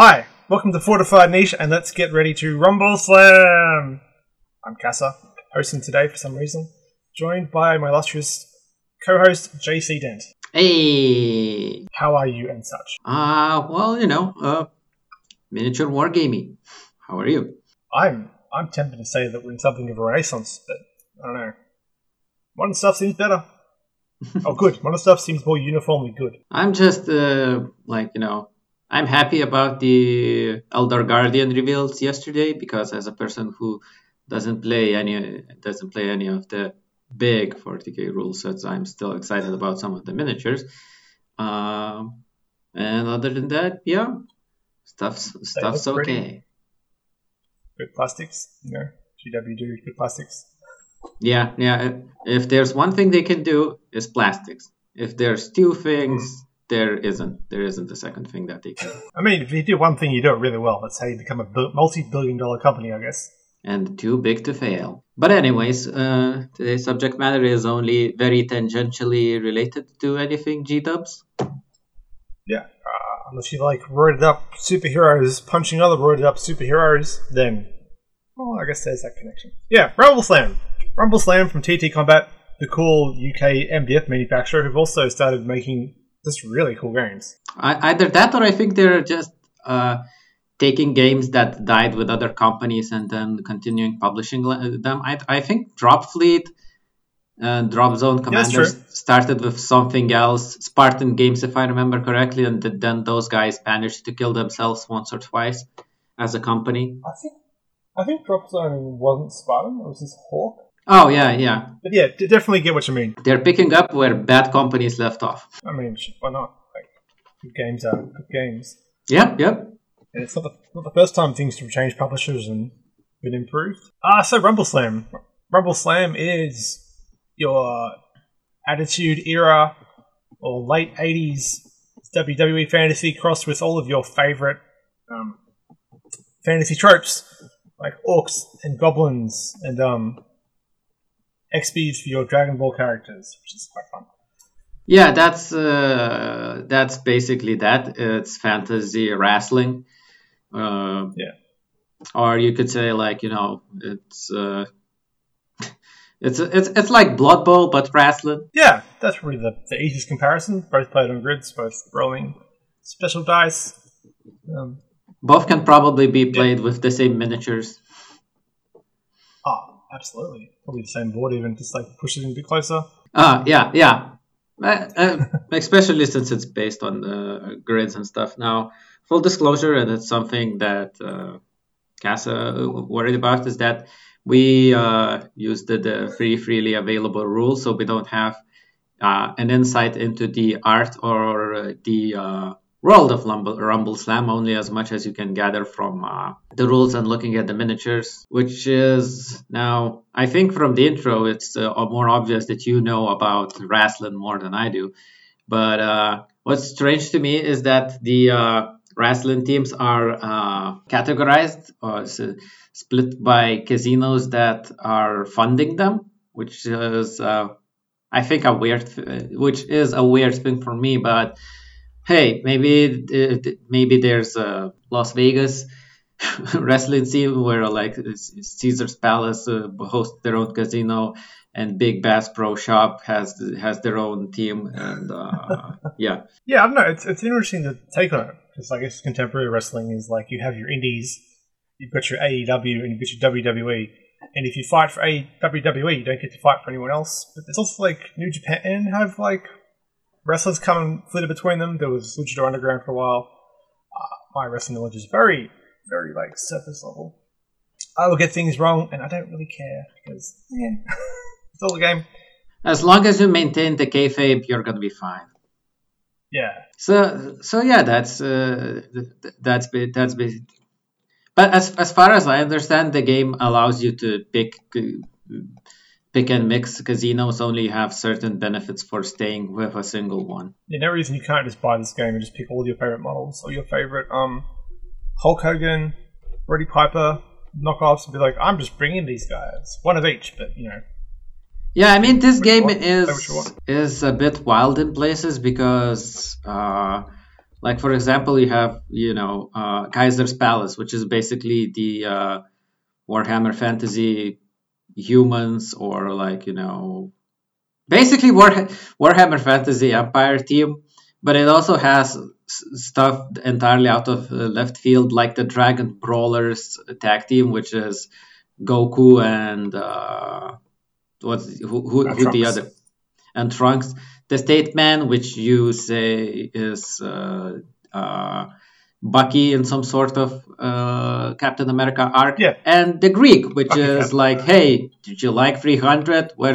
Hi, welcome to Fortified Niche, and let's get ready to Rumble Slam! I'm Kassa, hosting today for some reason, joined by my illustrious co-host, JC Dent. Hey! How are you and such? Miniature wargaming. How are you? I'm tempted to say that we're in something of a renaissance, but I don't know. Modern stuff seems better. Oh, good. Modern stuff seems more uniformly good. I'm just, I'm happy about the Elder Guardian reveals yesterday because, as a person who doesn't play any of the big 40k rule sets, I'm still excited about some of the miniatures. And other than that, yeah, stuff's okay. Good plastics, GWG, good plastics. Yeah. If there's one thing they can do, is plastics. If there's two things. There isn't a second thing that they can do. I mean, if you do one thing, you do it really well. That's how you become a multi-billion-dollar company, I guess. And too big to fail. But anyways, today's subject matter is only very tangentially related to anything G-dubs. Yeah, unless you like roided-up superheroes punching other roided-up superheroes, then, well, I guess there's that connection. Yeah, Rumble Slam! Rumble Slam from TT Combat, the cool UK MDF manufacturer who've also started making just really cool games. Either that, or I think they're just taking games that died with other companies and then continuing publishing them. I think Dropfleet, Drop Zone Commanders started with something else, Spartan Games, if I remember correctly, and then those guys managed to kill themselves once or twice as a company. I think Drop Zone wasn't Spartan, it was just Hawk. Oh, yeah. But yeah, definitely get what you mean. They're picking up where bad companies left off. I mean, why not? Like, good games are good games. Yep. And it's not the first time things have changed publishers and been improved. So Rumble Slam. Rumble Slam is your Attitude Era or late 80s WWE fantasy crossed with all of your favorite fantasy tropes, like orcs and goblins and XPs for your Dragon Ball characters, which is quite fun. Yeah, that's basically that. It's fantasy wrestling. Yeah. Or you could say, it's like Blood Bowl, but wrestling. Yeah, that's really the easiest comparison. Both played on grids, both rolling special dice. Both can probably be played with the same miniatures. Oh, absolutely. Probably the same board, even just push it in a bit closer. Yeah. Especially since it's based on grids and stuff. Now, full disclosure, and it's something that Kassa worried about, is that we used the freely available rules, so we don't have an insight into the art or the world of Rumble Slam, only as much as you can gather from the rules and looking at the miniatures, which is now, I think from the intro, it's more obvious that you know about wrestling more than I do. But what's strange to me is that the wrestling teams are categorized or split by casinos that are funding them, which is, I think, a weird thing for me, but hey, maybe there's a Las Vegas wrestling scene where Caesar's Palace hosts their own casino, and Big Bass Pro Shop has their own team, and yeah. Yeah, I don't know. It's interesting to take on it because I guess contemporary wrestling is like you have your indies, you've got your AEW, and you've got your WWE, and if you fight for WWE, you don't get to fight for anyone else. But there's also New Japan have wrestlers come and flitted between them. There was Luchador Underground for a while. My wrestling knowledge is very, very, surface level. I will get things wrong, and I don't really care, because, it's all a game. As long as you maintain the kayfabe, you're going to be fine. Yeah. So yeah, that's bit. But as far as I understand, the game allows you to pick and mix casinos, only have certain benefits for staying with a single one. Yeah, no reason you can't just buy this game and just pick all your favorite models or your favorite Hulk Hogan, Roddy Piper knockoffs and be like, I'm just bringing these guys, one of each, but Yeah, I mean, this game is a bit wild in places because Like, for example, you have, Kaiser's Palace, which is basically the Warhammer Fantasy humans, or like, basically Warhammer Fantasy Empire team. But it also has stuff entirely out of left field, like the Dragon Brawlers tag team, which is Goku and the other, and Trunks. The Stateman, which you say is Bucky in some sort of Captain America arc, and the Greek, which is like, hey, did you like 300? Well,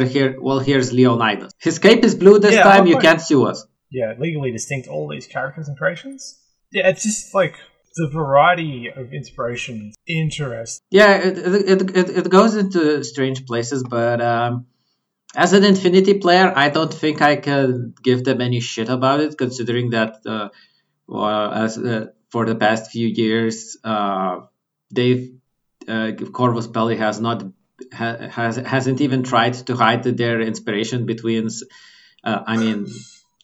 here's Leonidas. His cape is blue this time. You can't sue us. Yeah, legally distinct, all these characters and creations. Yeah, it's just like the variety of inspirations, interest. Yeah, it goes into strange places, but as an Infinity player, I don't think I can give them any shit about it, considering that for the past few years, Corvus Belli hasn't even tried to hide their inspiration between.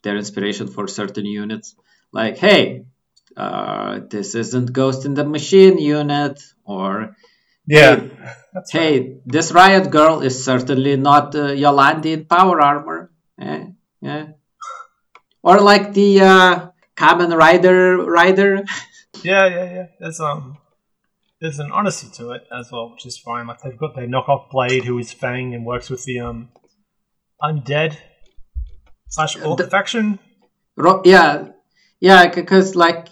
Their inspiration for certain units, like, hey, this isn't Ghost in the Machine unit, or hey, this Riot Girl is certainly not Yolandi in power armor, or like the Kamen Rider. Yeah. There's an honesty to it as well, which is fine. Like, they've got their knockoff Blade, who is Fang and works with the undead. Slash faction? Yeah, because, like,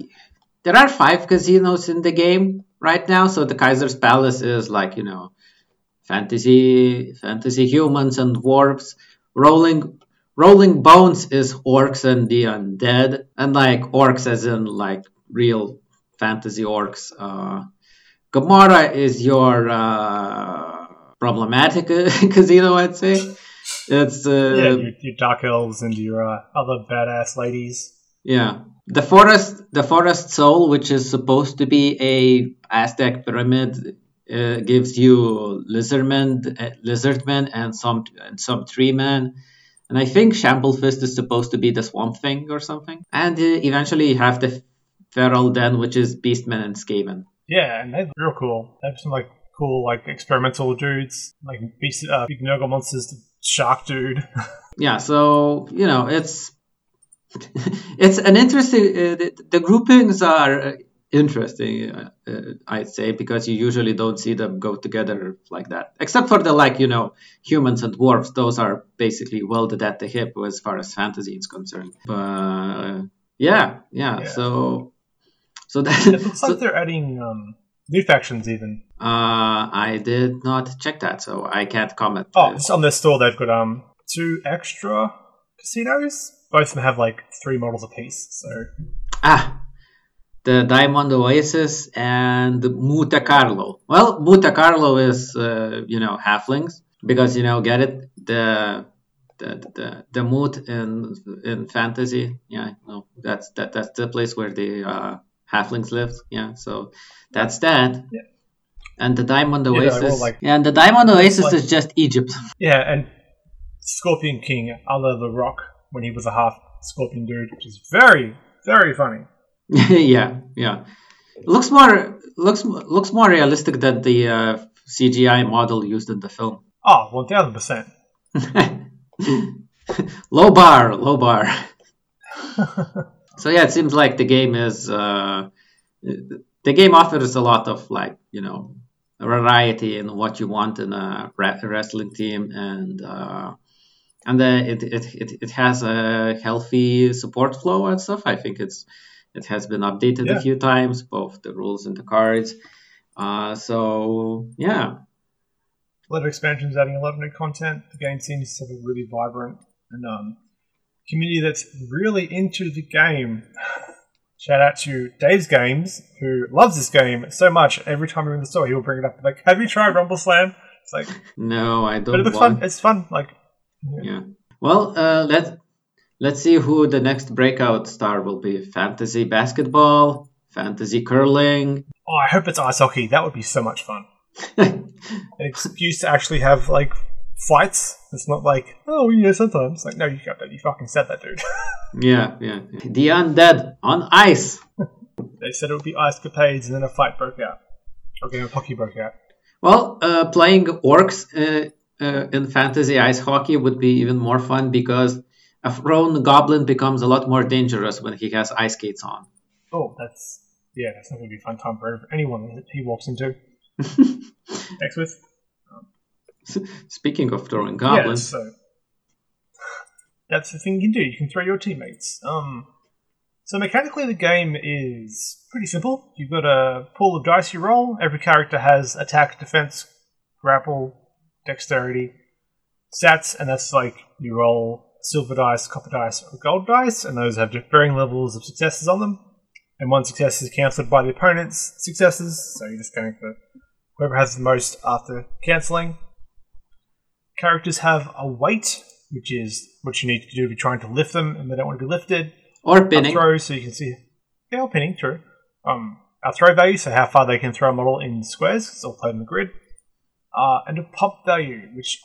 there are 5 casinos in the game right now, so the Kaiser's Palace is, like, fantasy humans and dwarves. Rolling Bones is orcs and the undead, and, like, orcs as in, like, real fantasy orcs. Gomorrah is your problematic casino, I'd say. It's your dark elves and your other badass ladies. Yeah, the forest soul, which is supposed to be a Aztec pyramid, gives you lizardmen, and some tree men, and I think Shamblefist is supposed to be the swamp thing or something. And eventually you have the feral den, which is beastmen and skaven. Yeah, and they're real cool. They have some like cool like experimental dudes, like big Nurgle monsters. Shock dude. Yeah, so it's an interesting the groupings are interesting, I'd say, because you usually don't see them go together like that, except for the humans and dwarves. Those are basically welded at the hip as far as fantasy is concerned. But so that it looks like they're adding new factions, even. I did not check that, so I can't comment. Oh, it's on their store. They've got 2 extra casinos. Both of them have, 3 models apiece, so... the Diamond Oasis and Muta Carlo. Well, Muta Carlo is, halflings, because, get it? The moot in fantasy. Yeah, no, that's the place where they... halflings live, so that's that. Yeah. And the Diamond Oasis. And the Diamond Oasis is just Egypt. Yeah, and Scorpion King, a la The Rock, when he was a half scorpion dude, which is very, very funny. yeah. Looks more realistic than the CGI model used in the film. Oh, 1,000%. Low bar. So it seems like the game is offers a lot of variety in what you want in a wrestling team, and it has a healthy support flow and stuff. I think it has been updated a few times, both the rules and the cards. A lot of expansions, adding a lot of new content. The game seems to have a really vibrant and community that's really into the game. Shout out to Dave's Games, who loves this game so much. Every time we're in the store, he'll bring it up. Like, have you tried Rumble Slam? It's like, no, I don't. But it looks fun. It's fun. Yeah. Well, let's see who the next breakout star will be. Fantasy basketball, fantasy curling. Oh, I hope it's ice hockey. That would be so much fun. An excuse to actually have fights. It's not like, oh, yeah, sometimes. Like, no, you got that. You fucking said that, dude. Yeah. The undead on ice. They said it would be ice capades, and then a fight broke out. Okay, a hockey broke out. Well, playing orcs in fantasy ice hockey would be even more fun because a thrown goblin becomes a lot more dangerous when he has ice skates on. Oh, that's not going to be a fun time for anyone that he walks into. Next with. Speaking of throwing goblins. Yeah, so that's the thing you can do. You can throw your teammates. So mechanically the game is pretty simple. You've got a pool of dice you roll. Every character has attack, defense, grapple, dexterity, stats, and that's like you roll silver dice, copper dice, or gold dice, and those have varying levels of successes on them. And one success is cancelled by the opponent's successes, so you're just going for whoever has the most after cancelling. Characters have a weight, which is what you need to do if you're trying to lift them, and they don't want to be lifted. Or pinning. Up throw, so you can see. Yeah, or pinning, true. Our throw value, so how far they can throw a model in squares, because it's all played in the grid. And a pop value, which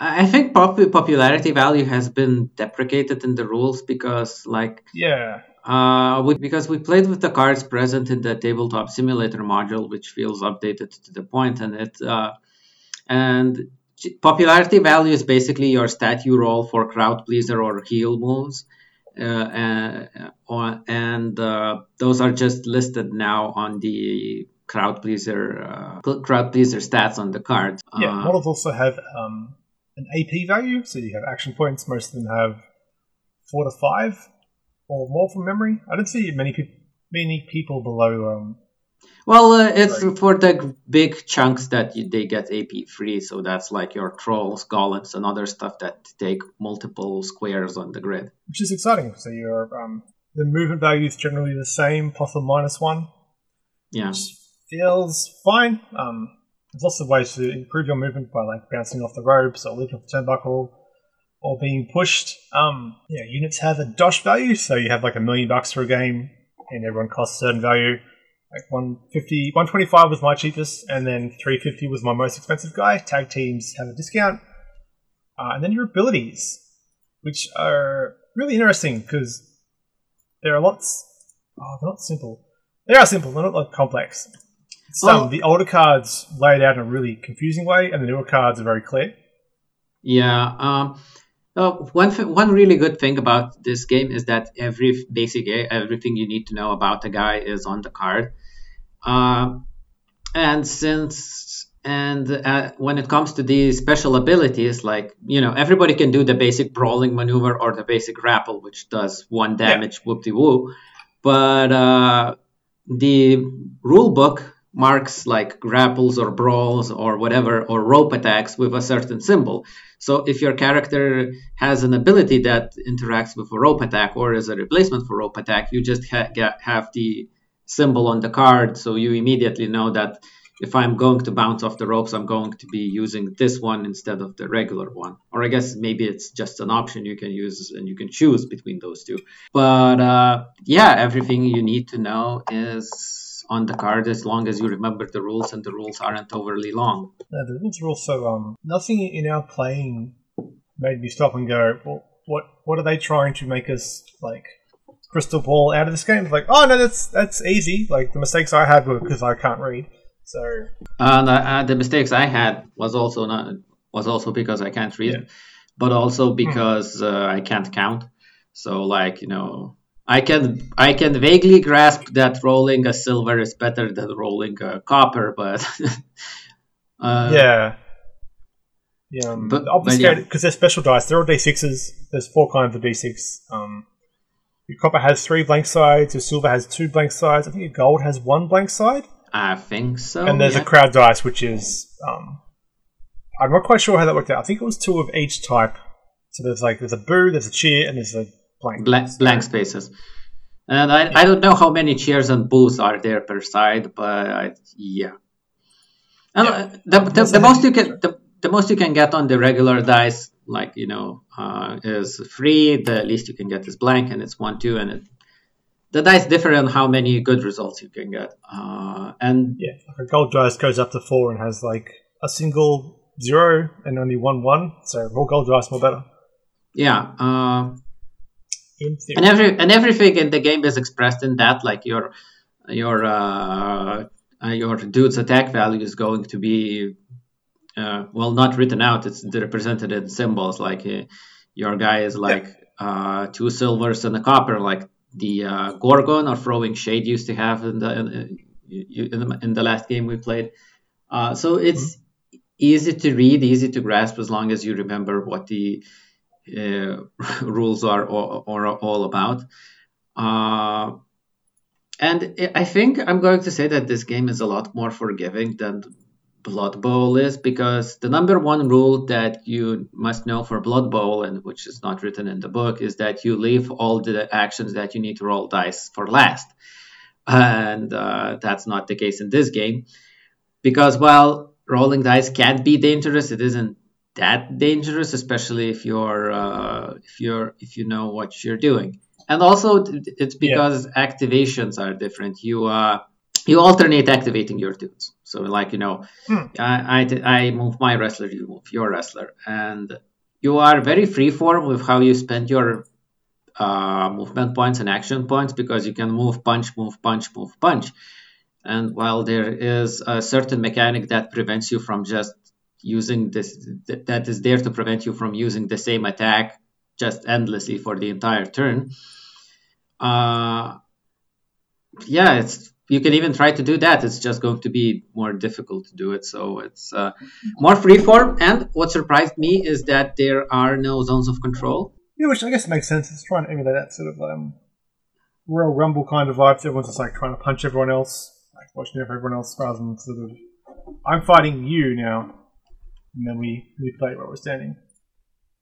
I think popularity value has been deprecated in the rules because, like... Yeah. Because we played with the cards present in the tabletop simulator module, which feels updated to the point, and it... and popularity value is basically your stat you roll for crowd pleaser or heal moves. And those are just listed now on the crowd pleaser stats on the card. Yeah, models also have an AP value, so you have action points. Most of them have 4 to 5 or more from memory. I don't see many people below. It's for the big chunks that they get AP free, so that's like your trolls, golems, and other stuff that take multiple squares on the grid. Which is exciting. So your the movement value is generally the same, plus or minus 1. Yeah. Which feels fine. There's lots of ways to improve your movement by like bouncing off the ropes or leaping off the turnbuckle or being pushed. Units have a dosh value, so you have like $1 million for a game and everyone costs a certain value. Like 150, 125 was my cheapest, and then 350 was my most expensive guy. Tag teams have a discount. And then your abilities, which are really interesting because there are lots... Oh, they're not simple. They are simple, they're not like complex. The older cards laid out in a really confusing way, and the newer cards are very clear. Yeah. One really good thing about this game is that everything you need to know about a guy is on the card. And when it comes to the special abilities, like, you know, everybody can do the basic brawling maneuver or the basic grapple, which does 1 damage, whoop-de-woo. But the rule book marks like grapples or brawls or whatever, or rope attacks with a certain symbol. So if your character has an ability that interacts with a rope attack or is a replacement for rope attack, you just have the symbol on the card. So you immediately know that if I'm going to bounce off the ropes, I'm going to be using this one instead of the regular one. Or I guess maybe it's just an option you can use and you can choose between those two. But everything you need to know is on the card as long as you remember the rules, and the rules aren't overly long. No, the rules are also... nothing in our playing made me stop and go, well, what are they trying to make us, like, crystal ball out of this game? It's like, oh, no, that's easy. Like, the mistakes I had were because I can't read. So... the mistakes I had was also because I can't read, but also because I can't count. So, like, you know... I can vaguely grasp that rolling a silver is better than rolling a copper, but obfuscated because they're special dice. They're all d6s. There's 4 kinds of d6. Your copper has 3 blank sides. Your silver has 2 blank sides. I think your gold has 1 blank side. I think so. And there's a crowd dice, which is I'm not quite sure how that worked out. I think it was 2 of each type. So there's a boo, there's a cheer, and there's a blank spaces. And I don't know how many cheers and boos are there per side, but The most you can get on the regular dice, like, you know, is 3. The least you can get is blank, and it's 1, 2, and the dice differ on how many good results you can get. And a gold dice goes up to 4 and has like a single 0 and only 1-1, so more gold dice, more better. Yeah. And everything in the game is expressed in that, like your dude's attack value is going to be not written out. It's represented in symbols. Like your guy is like two silvers and a copper, like the Gorgon or Throwing Shade used to have in the last game we played. So it's easy to read, easy to grasp, as long as you remember what the rules are all about. And I think I'm going to say that this game is a lot more forgiving than Blood Bowl is, because the number one rule that you must know for Blood Bowl, and which is not written in the book, is that you leave all the actions that you need to roll dice for last. And that's not the case in this game, because while rolling dice can be dangerous, it isn't that dangerous, especially if you know what you're doing. And also it's because activations are different. You alternate activating your dudes. So like, I move my wrestler, you move your wrestler, and you are very freeform with how you spend your movement points and action points, because you can move, punch. And while there is a certain mechanic that prevents you from just using this, that is there to prevent you from using the same attack just endlessly for the entire turn. You can even try to do that. It's just going to be more difficult to do it. So it's more freeform. And what surprised me is that there are no zones of control. Yeah, which I guess makes sense. It's trying to emulate that sort of Royal Rumble kind of vibes. Everyone's just like trying to punch everyone else, like watching everyone else, rather than sort of, I'm fighting you now. And then we play where we're standing.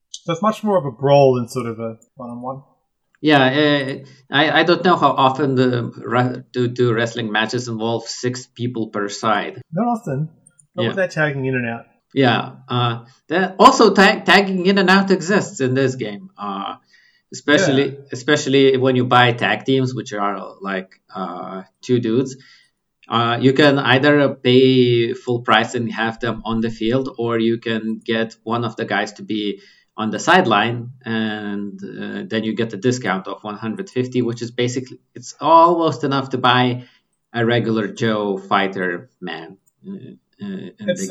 So it's much more of a brawl than sort of a one-on-one. Yeah, I don't know how often do wrestling matches involve 6 people per side. Not often, but with that tagging in and out. Yeah, tagging in and out exists in this game, especially when you buy tag teams, which are like 2 dudes. You can either pay full price and have them on the field, or you can get one of the guys to be on the sideline, and then you get a discount of 150, which is basically, it's almost enough to buy a regular Joe fighter man. It's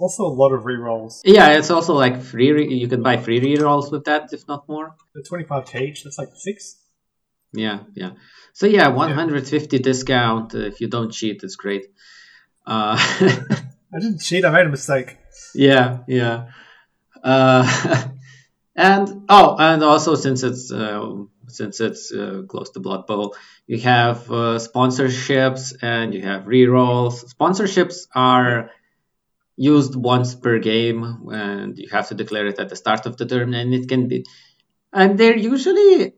also a lot of rerolls. Yeah, it's also like you can buy free rerolls with that, if not more. The 25k each, that's like 6. Yeah. So 150 discount if you don't cheat, it's great. I didn't cheat, I made a mistake. Yeah. And also since it's close to Blood Bowl, you have sponsorships and you have rerolls. Sponsorships are used once per game, and you have to declare it at the start of the turn. And it can be, and they're usually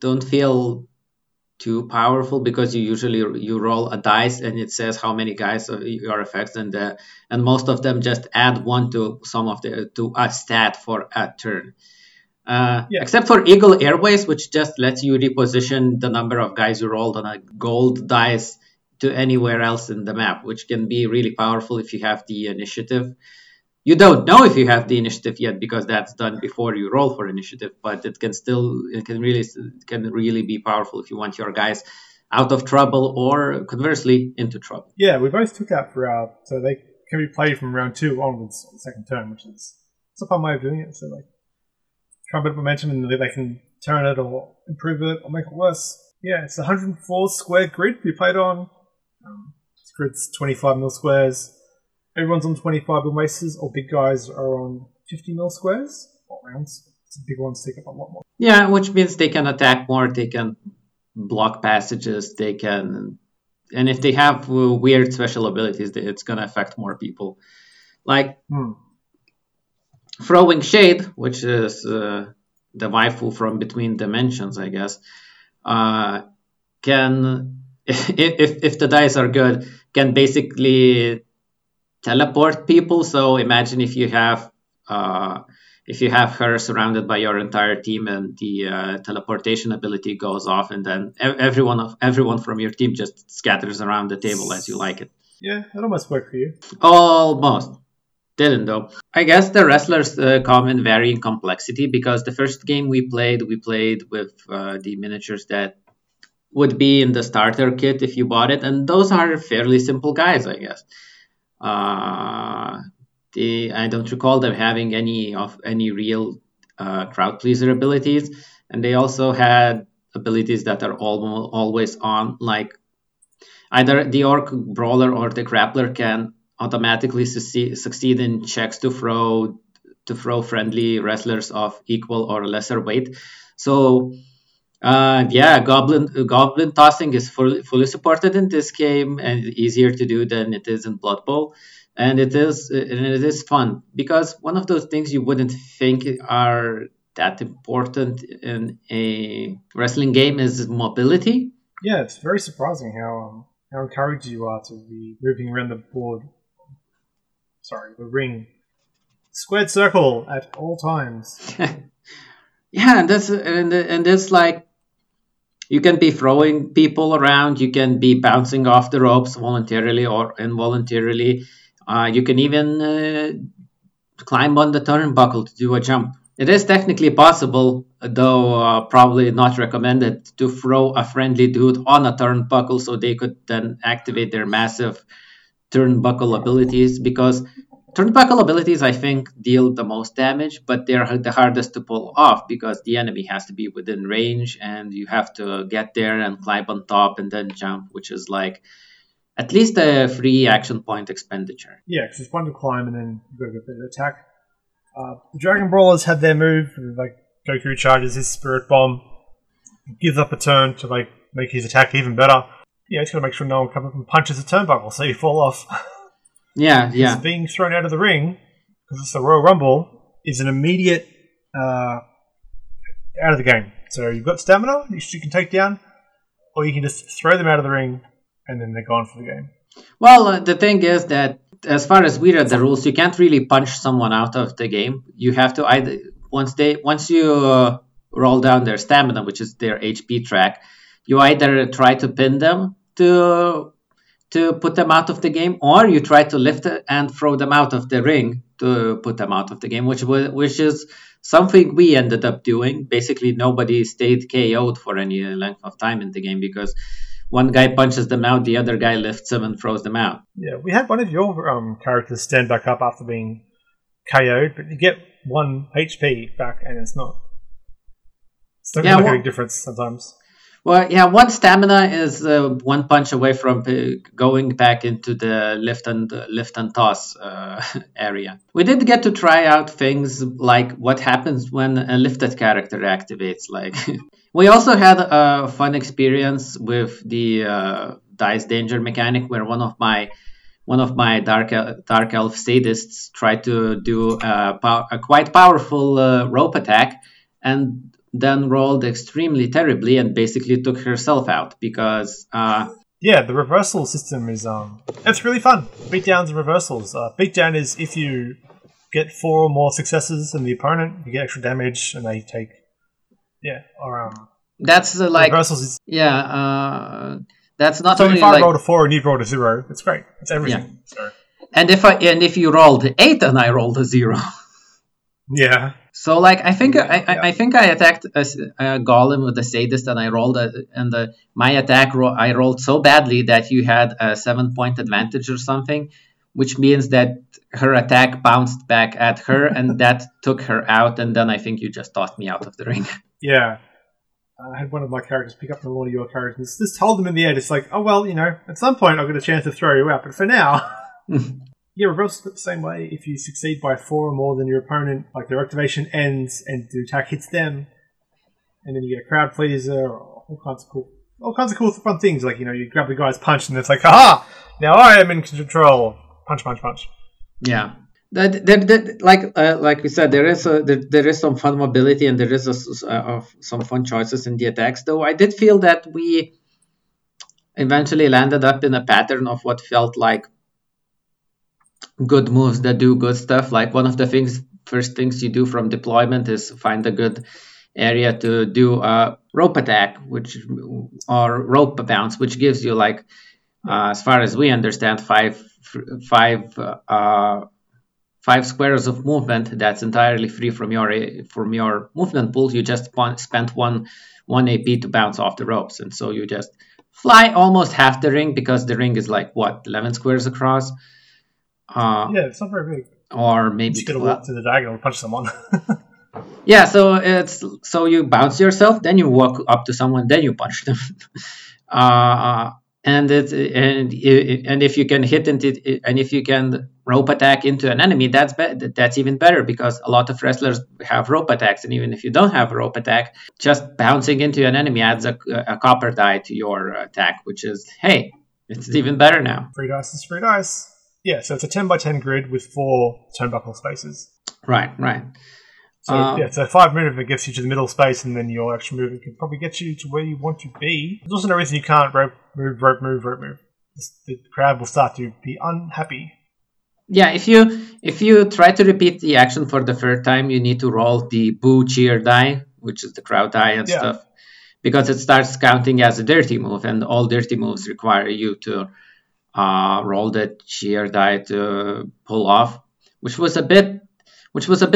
don't feel too powerful, because you usually roll a dice and it says how many guys are affected, and most of them just add 1 to some of to a stat for a turn, except for Eagle Airways, which just lets you reposition the number of guys you rolled on a gold dice to anywhere else in the map, which can be really powerful if you have the initiative. You don't know if you have the initiative yet, because that's done before you roll for initiative, but it can really be powerful if you want your guys out of trouble, or conversely into trouble. Yeah, we both took out for our, so they can be played from round 2 onwards on the second turn, which is a fun way of doing it. So like try a bit of momentum and they can turn it or improve it or make it worse. Yeah, it's 104 square grid we played on. Grid's 25 mil squares. Everyone's on 25 mil races, or big guys are on 50 mil squares, or rounds. It's big ones take up a lot more. Yeah, which means they can attack more, they can block passages, they can... And if they have weird special abilities, it's going to affect more people. Like Throwing Shade, which is the waifu from Between Dimensions, I guess, can, if the dice are good, can basically... teleport people. So imagine if you have her surrounded by your entire team, and the teleportation ability goes off, and then everyone from your team just scatters around the table as you like it. Yeah, it almost worked for you. Almost. Didn't though. I guess the wrestlers come in varying complexity, because the first game we played with the miniatures that would be in the starter kit if you bought it, and those are fairly simple guys, I guess. I don't recall them having any real crowd pleaser abilities, and they also had abilities that are always on, like either the Orc Brawler or the Grappler can automatically succeed in checks to throw friendly wrestlers of equal or lesser weight. So goblin tossing is fully supported in this game, and easier to do than it is in Blood Bowl. And it is fun, because one of those things you wouldn't think are that important in a wrestling game is mobility. Yeah, it's very surprising how encouraged you are to be moving around the ring. Squared circle at all times. Yeah, and this like, you can be throwing people around, you can be bouncing off the ropes voluntarily or involuntarily. You can even climb on the turnbuckle to do a jump. It is technically possible, though probably not recommended, to throw a friendly dude on a turnbuckle so they could then activate their massive turnbuckle abilities, because turnbuckle abilities, I think, deal the most damage, but they're the hardest to pull off because the enemy has to be within range and you have to get there and climb on top and then jump, which is like at least a free action point expenditure. Yeah, because it's one to climb and then you go for the attack. The Dragon Brawlers had their move, like Goku charges his Spirit Bomb, gives up a turn to like make his attack even better. Yeah, he's got to make sure no one comes up and punches a turnbuckle so you fall off. Yeah. Being thrown out of the ring, because it's the Royal Rumble, is an immediate out of the game. So you've got stamina, you can take down, or you can just throw them out of the ring and then they're gone for the game. Well, the thing is that as far as we read the rules, you can't really punch someone out of the game. You have to either once you roll down their stamina, which is their HP track, you either try to pin them to put them out of the game, or you try to lift and throw them out of the ring to put them out of the game, which is something we ended up doing. Basically, nobody stayed KO'd for any length of time in the game because one guy punches them out, the other guy lifts them and throws them out. Yeah, we had one of your characters stand back up after being KO'd, but you get 1 HP back, and it's not going to make a big difference sometimes. Well, yeah, 1 stamina is 1 punch away from going back into the lift and toss area. We did get to try out things like what happens when a lifted character activates. Like, we also had a fun experience with the dice danger mechanic, where one of my dark elf sadists tried to do a quite powerful rope attack, and then rolled extremely terribly and basically took herself out because... the reversal system is... it's really fun. Beatdowns and reversals. Beatdown is if you get 4 or more successes than the opponent, you get extra damage and they take... Yeah, or... that's like... Reversals is... Yeah, that's not so only like... So if I rolled a 4 and you rolled a 0, it's great. It's everything. Yeah. So. And if you rolled 8 and I rolled a 0... Yeah. So like I think I attacked a golem with a sadist, and I rolled I rolled so badly that you had a 7-point advantage or something, which means that her attack bounced back at her and that took her out, and then I think you just tossed me out of the ring. Yeah. I had one of my characters pick up the one of your characters, just hold them in the air, just like, oh well, you know, at some point I'll get a chance to throw you out, but for now. Yeah, reverse the same way. If you succeed by 4 or more than your opponent, like their activation ends and the attack hits them, and then you get a crowd pleaser, or all kinds of cool fun things. Like, you know, you grab the guy's punch and it's like, aha! Now I am in control. Punch, punch, punch. Yeah, like we said, there is some fun mobility and there is some fun choices in the attacks. Though I did feel that we eventually landed up in a pattern of what felt like good moves that do good stuff. Like, one of the first things you do from deployment is find a good area to do a rope attack, which or rope bounce, which gives you like As far as we understand, five squares of movement that's entirely free from your movement pool. You just spent one AP to bounce off the ropes, and so you just fly almost half the ring, because the ring is like, what, 11 squares across? Yeah, it's not very big. Or maybe you could walk to the diagonal and punch someone. Yeah, so you bounce yourself, then you walk up to someone, then you punch them. And if you can hit into, and if you can rope attack into an enemy, that's even better, because a lot of wrestlers have rope attacks, and even if you don't have a rope attack, just bouncing into an enemy adds a copper die to your attack, which is, hey, it's even better now. Free dice is free dice. Yeah, so it's a 10x10 grid with 4 turnbuckle spaces. Right. So so 5 movement gets you to the middle space, and then your extra movement can probably get you to where you want to be. There's also no reason you can't rope, move. The crowd will start to be unhappy. Yeah, if you try to repeat the action for the third time, you need to roll the boo cheer die, which is the crowd die and stuff, because it starts counting as a dirty move, and all dirty moves require you to roll the cheer die to pull off, which was a bit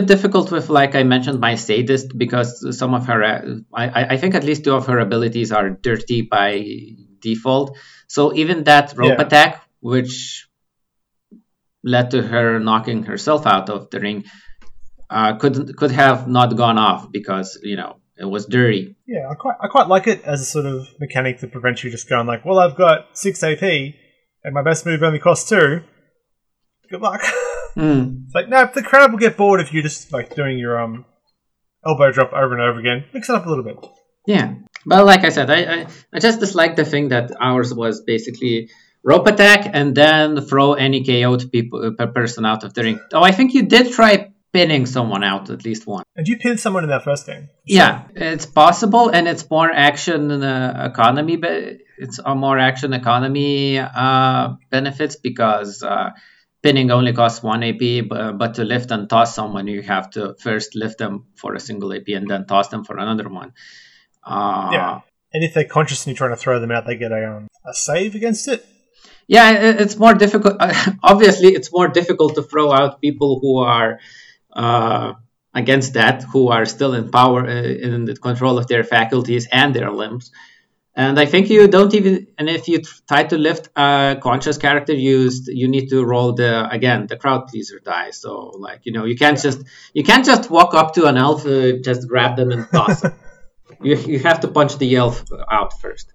difficult with, like I mentioned, my sadist, because some of her, I think at least 2 of her abilities are dirty by default. So even that rope attack, which led to her knocking herself out of the ring, could have not gone off because, it was dirty. Yeah, I quite like it as a sort of mechanic that prevents you just going like, well, I've got 6 AP and my best move only costs 2. Good luck. It's like, no, the crowd will get bored if you're just like doing your elbow drop over and over again. Mix it up a little bit. Yeah, but like I said, I just dislike the thing that ours was basically rope attack and then throw any KO'd person out of the ring. Oh, I think you did try pinning someone out, at least one. And you pinned someone in that first game. Yeah, it's possible, and it's more action economy, but it's a more action economy benefits because. Pinning only costs 1 AP, but to lift and toss someone, you have to first lift them for a single AP and then toss them for another one. And if they're consciously trying to throw them out, they get a save against it? Yeah, it's more difficult. Obviously, it's more difficult to throw out people who are against that, who are still in power, in the control of their faculties and their limbs. And I think you don't even. And if you try to lift a conscious character used, you need to roll the crowd pleaser die. So you can't just walk up to an elf, just grab them and toss them. You have to punch the elf out first.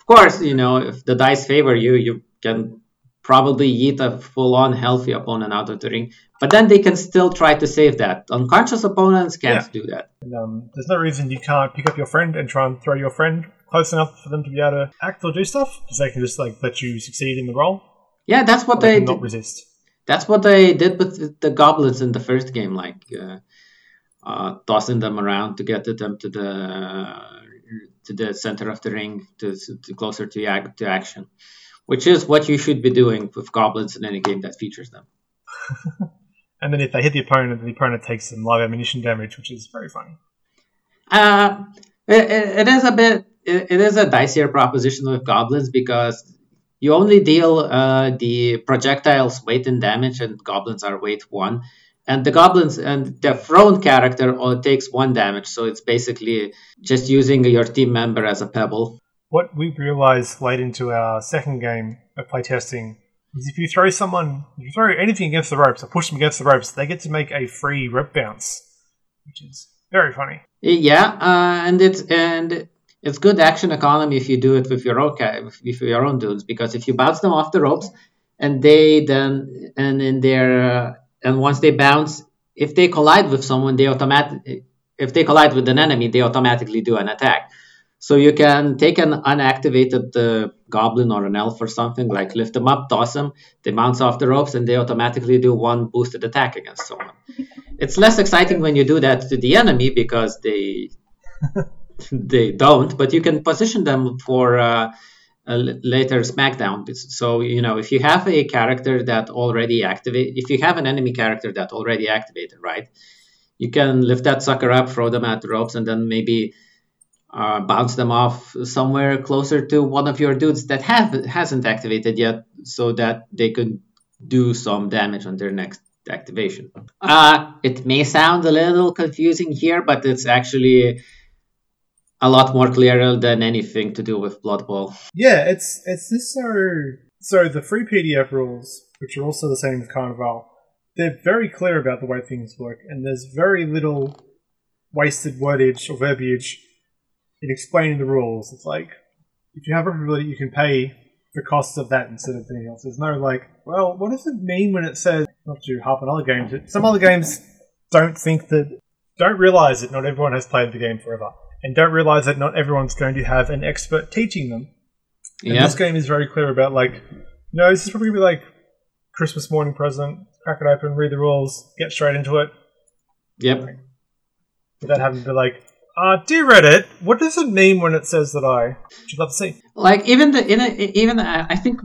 Of course, if the dice favor you, you can probably yeet a full-on healthy opponent out of the ring. But then they can still try to save that. Unconscious opponents can't do that. And, there's no reason you can't pick up your friend and try and throw your friend close enough for them to be able to act or do stuff, because they can just let you succeed in the role. Yeah, that's what they did. Not resist. That's what they did with the goblins in the first game, tossing them around to get them to the center of the ring, to closer to action, which is what you should be doing with goblins in any game that features them. And then if they hit the opponent takes some live ammunition damage, which is very funny. It is a dicier proposition with goblins, because you only deal the projectile's weight in damage, and goblins are weight 1. And the goblins and the thrown character takes 1 damage, so it's basically just using your team member as a pebble. What we realized late into our second game of playtesting is if you throw anything against the ropes or push them against the ropes, they get to make a free rope bounce, which is very funny. Yeah, and it's good action economy if you do it with your own dudes, because if you bounce them off the ropes and once they bounce, if they collide with someone, if they collide with an enemy, they automatically do an attack. So you can take an unactivated goblin or an elf or something, lift them up, toss them, they bounce off the ropes, and they automatically do 1 boosted attack against someone. It's less exciting when you do that to the enemy, because they don't, but you can position them for a later SmackDown. So, if you have a character that already activated, if you have an enemy character that already activated, right, you can lift that sucker up, throw them at the ropes, and then maybe bounce them off somewhere closer to one of your dudes that hasn't activated yet, so that they could do some damage on their next activation. It may sound a little confusing here, but it's actually a lot more clearer than anything to do with Blood Bowl. Yeah, so the free PDF rules, which are also the same with Carnival, they're very clear about the way things work, and there's very little wasted wordage or verbiage in explaining the rules. It's like, if you have a ability, you can pay the cost of that instead of anything else. There's no like, well, what does it mean when it says, not to harp on other games, some other games don't realize that not everyone has played the game forever, and don't realize that not everyone's going to have an expert teaching them. And This game is very clear about, like, no, this is probably going to be like Christmas morning present, crack it open, read the rules, get straight into it. Yep. Like, without having to be like, dear Reddit, what does it mean when it says that I should love to see? Like, I think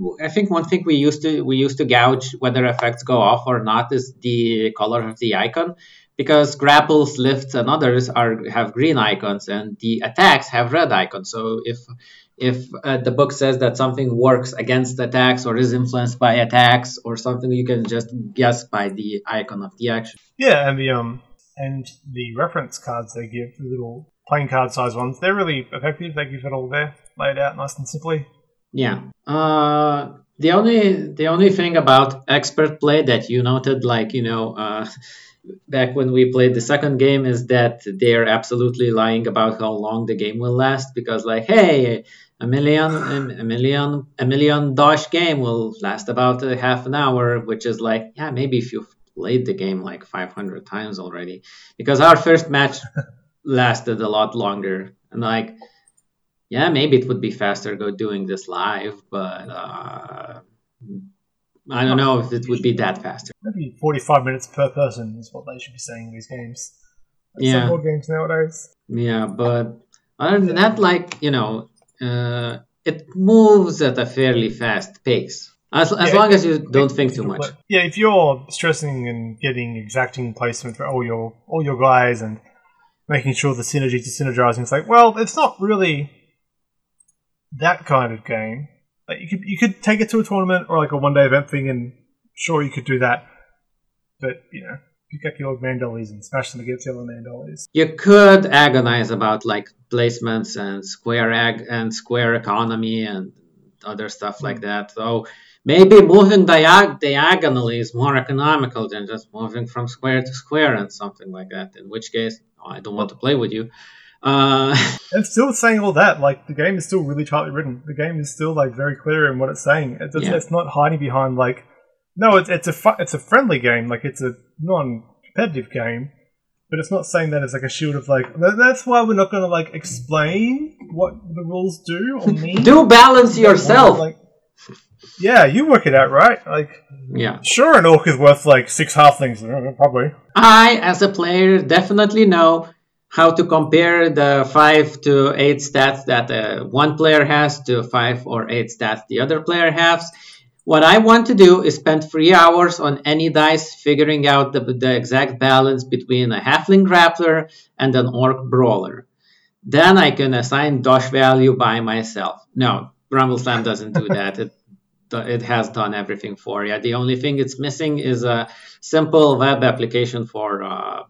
one thing we used to gauge whether effects go off or not is the color of the icon, because grapples, lifts, and others have green icons, and the attacks have red icons. So if the book says that something works against attacks or is influenced by attacks or something, you can just guess by the icon of the action. Yeah, and the reference cards they give, the little plain card size ones, they're really effective. They give it all there, laid out nice and simply. Yeah. The only thing about expert play that you noted, like, you know, back when we played the second game, is that they're absolutely lying about how long the game will last, because, like, hey, a million Dosh game will last about half an hour, which is like, yeah, maybe if you've played the game like 500 times already, because our first match lasted a lot longer, and like, yeah, maybe it would be faster go doing this live, but I don't know if it would be that faster. Maybe 45 minutes per person is what they should be saying in these games. Some board games nowadays. Yeah, but other than that, like, you know, it moves at a fairly fast pace. As long as you don't think too much. Yeah, if you're stressing and getting exacting placement for all your guys and making sure the synergies are synergizing, it's like, well, it's not really that kind of game. Like, you could take it to a tournament or like a one-day event thing, and sure, you could do that. But, you know, pick up your Mandalies and smash them against the other Mandalies. You could agonize about, like, placements and square economy and other stuff like that. So maybe moving diagonally is more economical than just moving from square to square and something like that, in which case, I don't want to play with you. And still saying all that, like, the game is still really tightly written. The game is still, like, very clear in what it's saying. It's not hiding behind, like, no, it's a friendly game. Like, it's a non-competitive game, but it's not saying that as, like, a shield of, like, that's why we're not going to, like, explain what the rules do or mean. Do balance yourself. Like, yeah, you work it out, right? Like, yeah, sure, an orc is worth, like, 6 halflings, probably. I, as a player, definitely know how to compare the 5 to 8 stats that one player has to 5 or 8 stats the other player has. What I want to do is spend 3 hours on any dice figuring out the exact balance between a halfling grappler and an orc brawler. Then I can assign dosh value by myself. No, Rumble Slam doesn't do that. It has done everything for you. The only thing it's missing is a simple web application for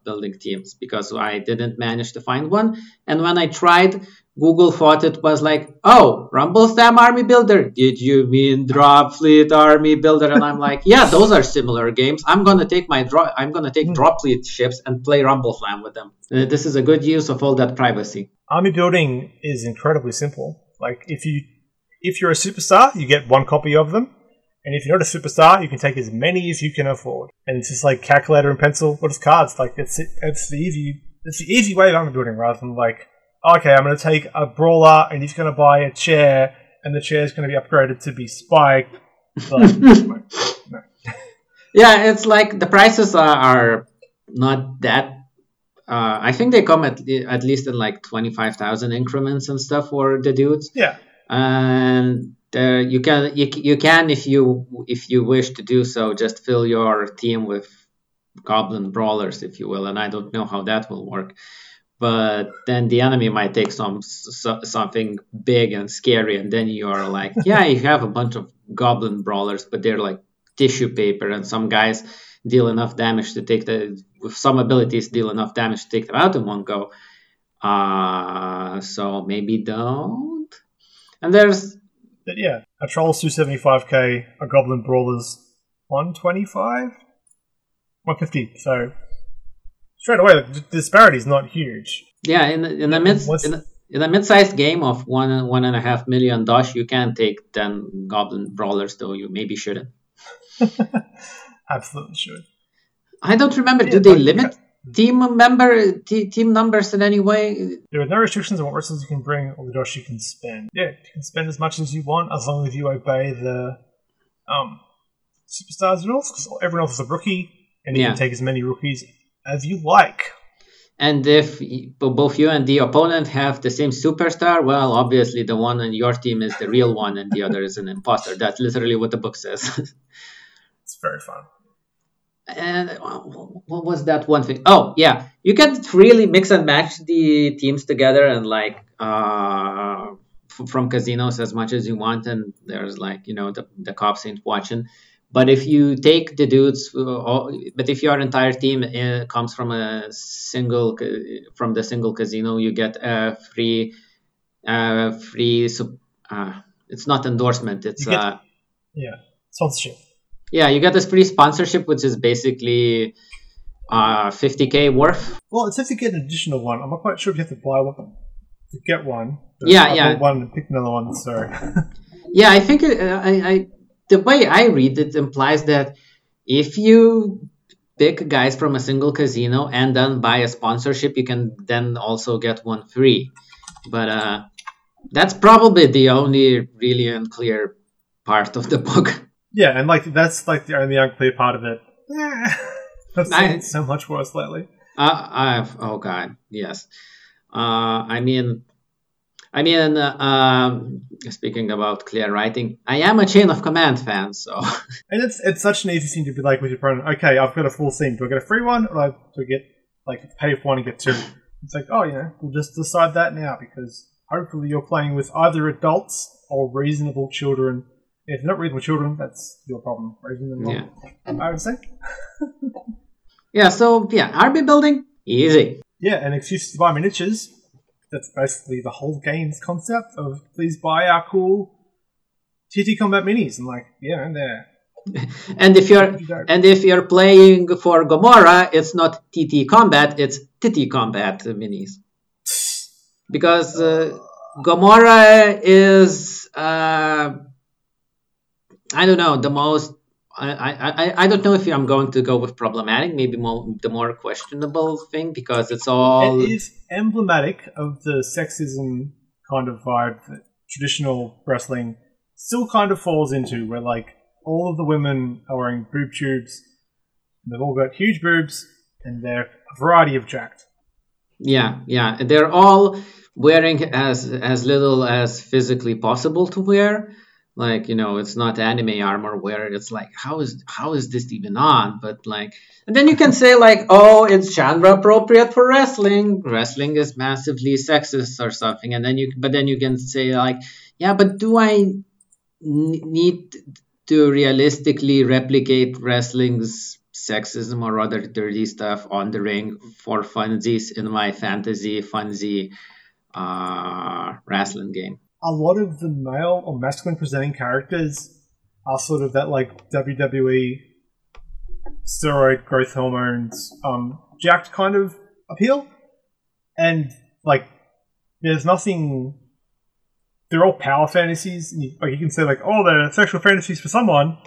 building teams, because I didn't manage to find one. And when I tried, Google thought it was like, oh, Rumble Slam Army Builder. Did you mean Dropfleet Army Builder? And I'm like, yeah, those are similar games. I'm gonna take Dropfleet ships and play Rumble Slam with them. This is a good use of all that privacy. Army building is incredibly simple. Like, if you're a superstar, you get one copy of them. And if you're not a superstar, you can take as many as you can afford. And it's just like calculator and pencil, or just cards. Like, it's the easy way of army building, rather than like, okay, I'm going to take a brawler and he's going to buy a chair and the chair's going to be upgraded to be spiked. Like, no. Yeah, it's like the prices are not that... I think they come at least in like 25,000 increments and stuff for the dudes. Yeah. And you can if you wish to do so, just fill your team with goblin brawlers, if you will. And I don't know how that will work. But then the enemy might take something big and scary, and then you are like, yeah, you have a bunch of goblin brawlers, but they're like tissue paper, and some guys deal enough damage to take the, with some abilities, deal enough damage to take them out in one go. So maybe don't. And there's... Yeah, a troll's 275k, a goblin brawler's 125? 150, so... Straight away, the disparity is not huge. Yeah, in a mid-sized game of $1.5 million dosh, you can take 10 goblin brawlers, though you maybe shouldn't. Absolutely should. I don't remember. Yeah, do they limit team numbers in any way? There are no restrictions on what resources you can bring or the dosh you can spend. Yeah, you can spend as much as you want as long as you obey the superstars rules, because everyone else is a rookie, and you can take as many rookies as you like. And if both you and the opponent have the same superstar, well, obviously the one on your team is the real one and the other is an imposter. That's literally what the book says. It's very fun. And what was that one thing? Oh, yeah. You can really mix and match the teams together and like from casinos as much as you want. And there's like, you know, the cops ain't watching. But if you take the dudes, but if your entire team comes from the single casino, you get a free. It's not endorsement. It's sponsorship. Yeah, you get this free sponsorship, which is basically 50k worth. Well, it says you get an additional one. I'm not quite sure if you have to buy one to get one. I bought one and pick another one. Sorry. Yeah, I think the way I read it implies that if you pick guys from a single casino and then buy a sponsorship, you can then also get one free. But that's probably the only really unclear part of the book. Yeah, and like that's like the only unclear part of it. That's so much worse lately. Oh god, yes. Speaking about clear writing, I am a Chain of Command fan, so... And it's such an easy thing to be like with your opponent, okay, I've got a full scene, do I get a free one, or do I get, like, pay for one and get two? It's like, oh, you know, we'll just decide that now, because hopefully you're playing with either adults or reasonable children. If you're not reasonable children, that's your problem. Reasonable, I would say. RB building, easy. Yeah, and excuses to buy miniatures. That's basically the whole game's concept of please buy our cool TT Combat minis and like there. and if you're playing for Gomorrah, it's not TT Combat, it's TT Combat minis, because Gomorrah is I don't know if I'm going to go with problematic, maybe the more questionable thing, because it's all... It is emblematic of the sexism kind of vibe that traditional wrestling still kind of falls into, where, like, all of the women are wearing boob tubes, and they've all got huge boobs, and they're a variety of jacked. Yeah. They're all wearing as little as physically possible to wear. Like, you know, it's not anime armor where it's like, how is this even on? But like, and then you can say like, oh, it's genre appropriate for wrestling. Wrestling is massively sexist or something. And then you can say like, yeah, but do I need to realistically replicate wrestling's sexism or other dirty stuff on the ring for funsies in my fantasy funsy wrestling game? A lot of the male or masculine presenting characters are sort of that like WWE steroid growth hormones jacked kind of appeal, and like there's nothing. They're all power fantasies. You can say like, oh, they're sexual fantasies for someone,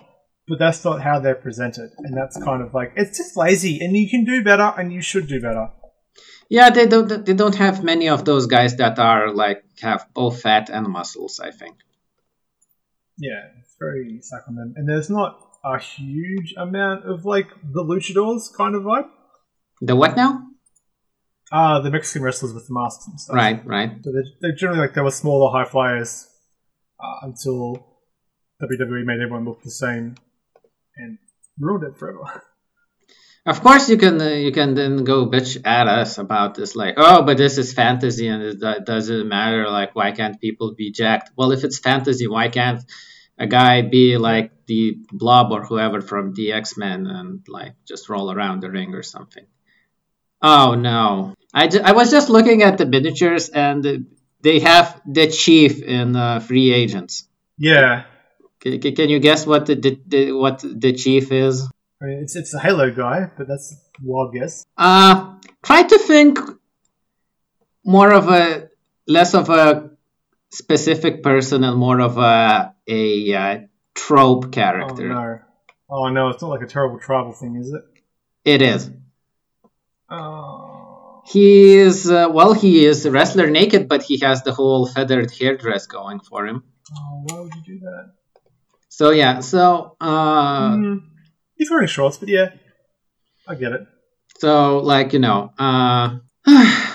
but that's not how they're presented, and that's kind of like it's just lazy. And you can do better, and you should do better. Yeah, they don't have many of those guys that are like have both fat and muscles, I think. Yeah, it's very suck on them. And there's not a huge amount of like the luchadors kind of vibe. The what now? The Mexican wrestlers with the masks and stuff. Right. So they're generally like they were smaller high flyers until WWE made everyone look the same and ruined it forever. Of course, you can then go bitch at us about this, like, oh, but this is fantasy and it doesn't matter. Like, why can't people be jacked? Well, if it's fantasy, why can't a guy be like the Blob or whoever from the X-Men and like just roll around the ring or something? Oh no, I was just looking at the miniatures and they have the Chief in Free Agents. Yeah. Can you guess what the Chief is? I mean, it's the Halo guy, but that's a wild guess. Try to think more of a less of a specific person and more of a trope character. Oh no, it's not like a terrible tribal thing, is it? It is. Oh. He is he is a wrestler naked, but he has the whole feathered hairdress going for him. Oh, why would you do that? So yeah, he's wearing shorts, but yeah, I get it. So,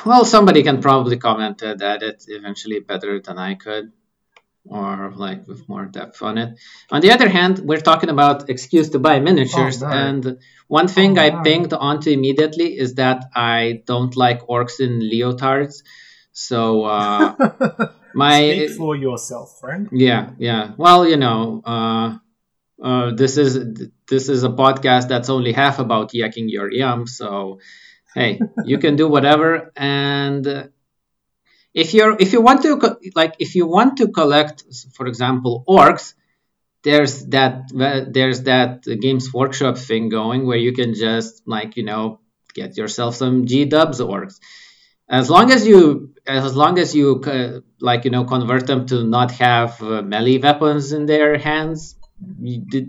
well, somebody can probably comment at it eventually better than I could, or like with more depth on it. On the other hand, we're talking about excuse to buy miniatures, and one thing I pinged onto immediately is that I don't like orcs in leotards. So speak for yourself, friend. Yeah. Well, this is a podcast that's only half about yucking your yum. So, hey, you can do whatever. And if you want to collect, for example, orcs, there's that Games Workshop thing going where you can just get yourself some GWG orcs. As long as you convert them to not have melee weapons in their hands,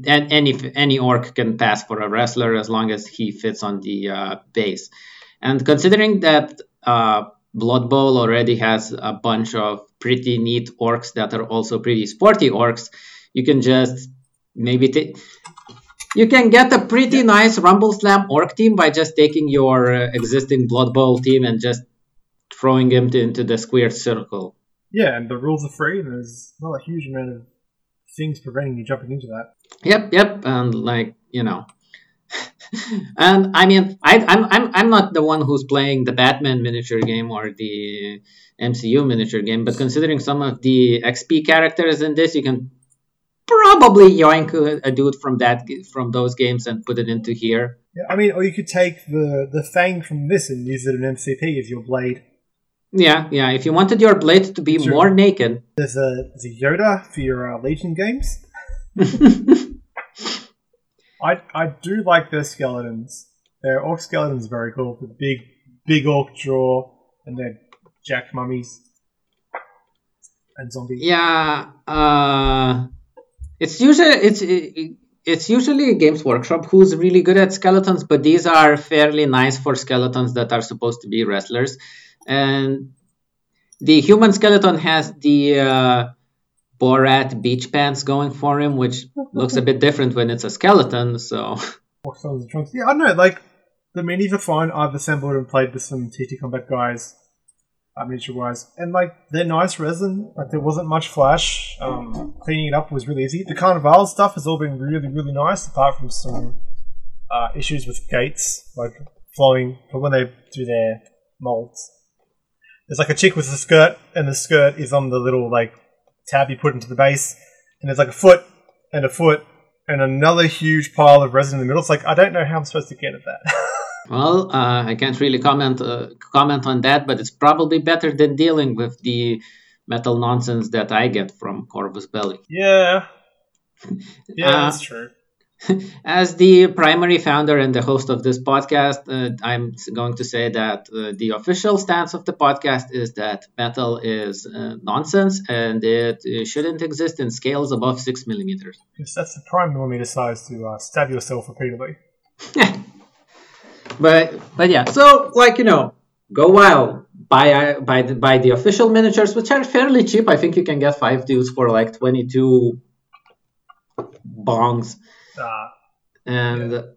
any orc can pass for a wrestler as long as he fits on the base. And considering that Blood Bowl already has a bunch of pretty neat orcs that are also pretty sporty orcs, you can just you can get a pretty nice Rumble Slam orc team by just taking your existing Blood Bowl team and just throwing him into the squared circle. Yeah, and the rules are free. There's not a huge amount of things preventing you jumping into that. Yep, and and I mean, I'm not the one who's playing the Batman miniature game or the MCU miniature game, but considering some of the XP characters in this, you can probably yoink a dude from those games and put it into here. Yeah, I mean, or you could take the Fang from this and use it in MCP as your Blade. Yeah. If you wanted your Blade to be more naked, there's a Yoda for your Legion games. I do like their skeletons. Their orc skeletons are very cool. The big orc jaw and their jacked mummies and zombies. Yeah, it's usually a Games Workshop who's really good at skeletons, but these are fairly nice for skeletons that are supposed to be wrestlers. And the human skeleton has the Borat beach pants going for him, which looks a bit different when it's a skeleton, so... Yeah, I know, the minis are fine. I've assembled and played with some TT Combat guys, miniature-wise, and, they're nice resin. There wasn't much flash. Cleaning it up was really easy. The Carnival stuff has all been really, really nice, apart from some issues with gates, flowing, but when they do their molds... There's a chick with a skirt, and the skirt is on the little tab you put into the base, and there's a foot, and another huge pile of resin in the middle. It's I don't know how I'm supposed to get at that. Well, I can't really comment on that, but it's probably better than dealing with the metal nonsense that I get from Corvus Belli. Yeah, that's true. As the primary founder and the host of this podcast, I'm going to say that the official stance of the podcast is that metal is nonsense and it shouldn't exist in scales above 6 millimeters. Yes, that's the prime millimeter size to stab yourself repeatedly. But yeah, so go wild. Buy the official miniatures, which are fairly cheap. I think you can get 5 dudes for 22 bongs. And the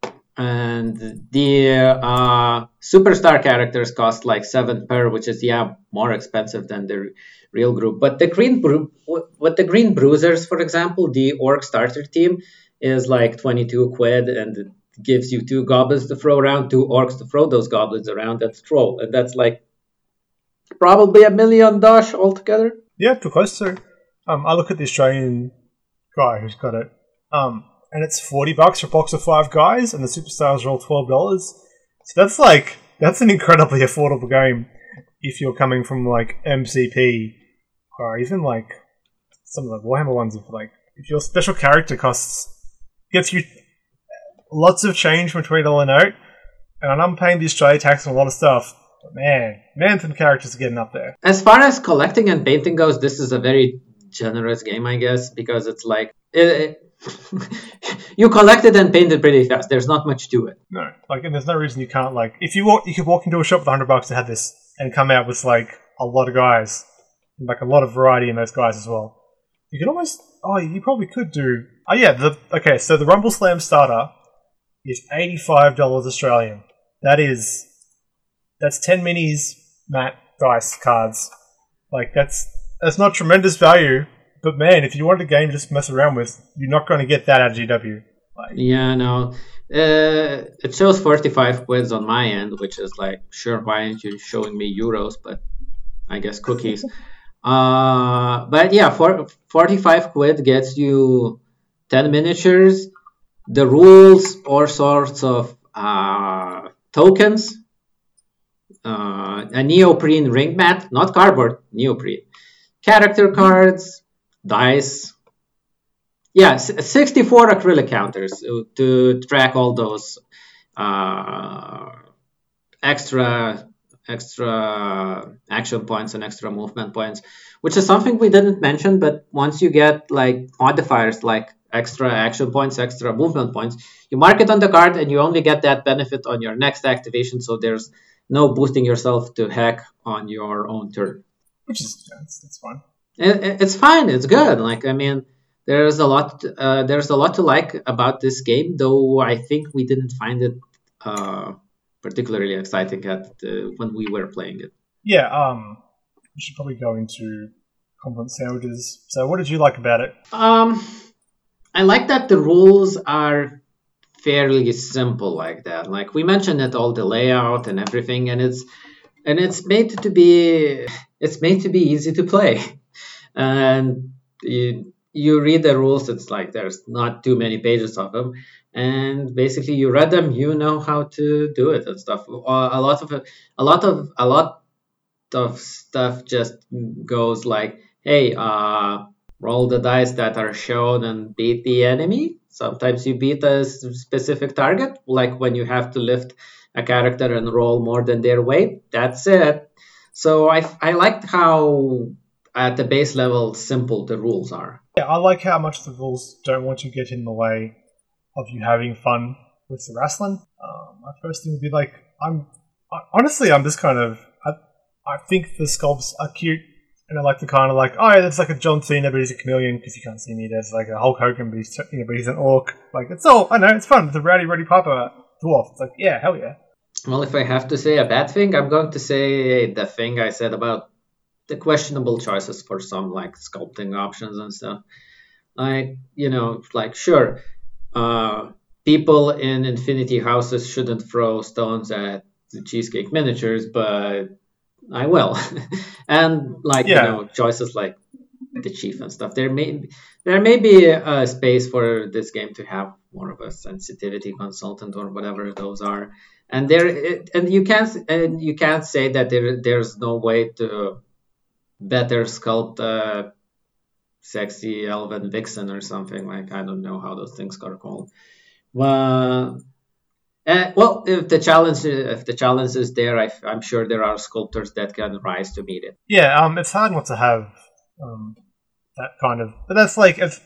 superstar characters cost 7 per, which is more expensive than the real group. But the Green Bruisers, for example, the orc starter team is 22 quid, and gives you two goblins to throw around, two orcs to throw those goblins around. That's troll, and that's like probably $1 million altogether. Yeah, too close to. I look at the Australian guy who's got it, and it's $40 for a box of 5 guys, and the superstars are all $12. So that's like an incredibly affordable game if you're coming from like MCP or even like some of the Warhammer ones. If your special character gets you lots of change from a $20 note, and I know I'm paying the Australia tax on a lot of stuff, but man, some characters are getting up there. As far as collecting and painting goes, this is a very generous game, I guess, because it's like you collected and painted pretty fast. There's not much to it. No, and there's no reason you can't if you want, you could walk into a shop with $100 and have this, and come out with a lot of guys, and a lot of variety in those guys as well. You could almost you probably could do. Oh yeah, so the Rumble Slam starter is $85 Australian. That's 10 minis, mat, dice, cards. That's not tremendous value, but man, if you want a game to just mess around with, you're not going to get that out of GW. Yeah, no. It shows 45 quid on my end, which is sure, why aren't you showing me euros? But I guess cookies. But yeah, for 45 quid gets you 10 miniatures, the rules, all sorts of tokens, a neoprene ring mat, not cardboard, neoprene, character cards, dice. Yeah, 64 acrylic counters to track all those extra action points and extra movement points, which is something we didn't mention, but once you get modifiers like extra action points, extra movement points, you mark it on the card and you only get that benefit on your next activation, so there's no boosting yourself to heck on your own turn. Which is, it's fine. It's fine, it's good. There's a lot to like about this game, though I think we didn't find it particularly exciting when we were playing it. Yeah, we should probably go into compliment sandwiches. So what did you like about it? I like that the rules are fairly simple like that. We mentioned it, all the layout and everything, and it's made to be easy to play. And you read the rules, it's there's not too many pages of them. And basically, you read them, you know how to do it and stuff. A lot of stuff just goes hey, roll the dice that are shown and beat the enemy. Sometimes you beat a specific target, when you have to lift a character and roll more than their weight. That's it. So I liked how at the base level simple the rules are. Yeah, I like how much the rules don't want to get in the way of you having fun with the wrestling. My first thing would be I'm just I think the sculpts are cute, and I like the there's a John Cena, but he's a chameleon because you can't see me. There's a Hulk Hogan, but he's an orc. It's all, I know, it's fun. The Roddy Piper dwarf. It's yeah, hell yeah. Well, if I have to say a bad thing, I'm going to say the thing I said about the questionable choices for some sculpting options and stuff. Sure. People in Infinity houses shouldn't throw stones at the cheesecake miniatures, but I will. And choices like the chief and stuff. There may be a space for this game to have more of a sensitivity consultant or whatever those are. And you can't say that there's no way to better sculpt sexy elven vixen or something. I don't know how those things are called. Well, if the challenge is there, I'm sure there are sculptors that can rise to meet it. Yeah, it's hard not to have that kind of, but that's it's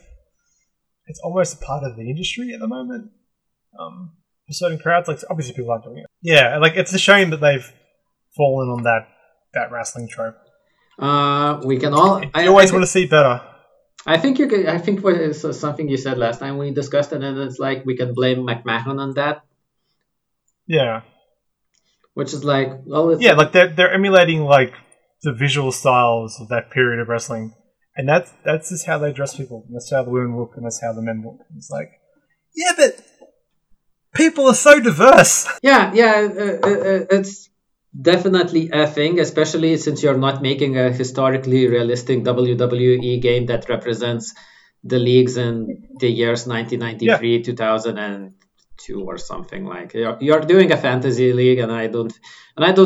almost a part of the industry at the moment. For certain crowds, obviously people are doing it. Yeah, it's a shame that they've fallen on that wrestling trope. We can all. I want to see better. I think what is something you said last time we discussed it, and it's we can blame McMahon on that. Yeah. Which is they're emulating the visual styles of that period of wrestling, and that's just how they dress people. And that's how the women look, and that's how the men look. And it's yeah, but People are so diverse. It's definitely a thing, especially since you're not making a historically realistic WWE game that represents the leagues in the years 1993, 2002 or something like. You're doing a fantasy league, and I don't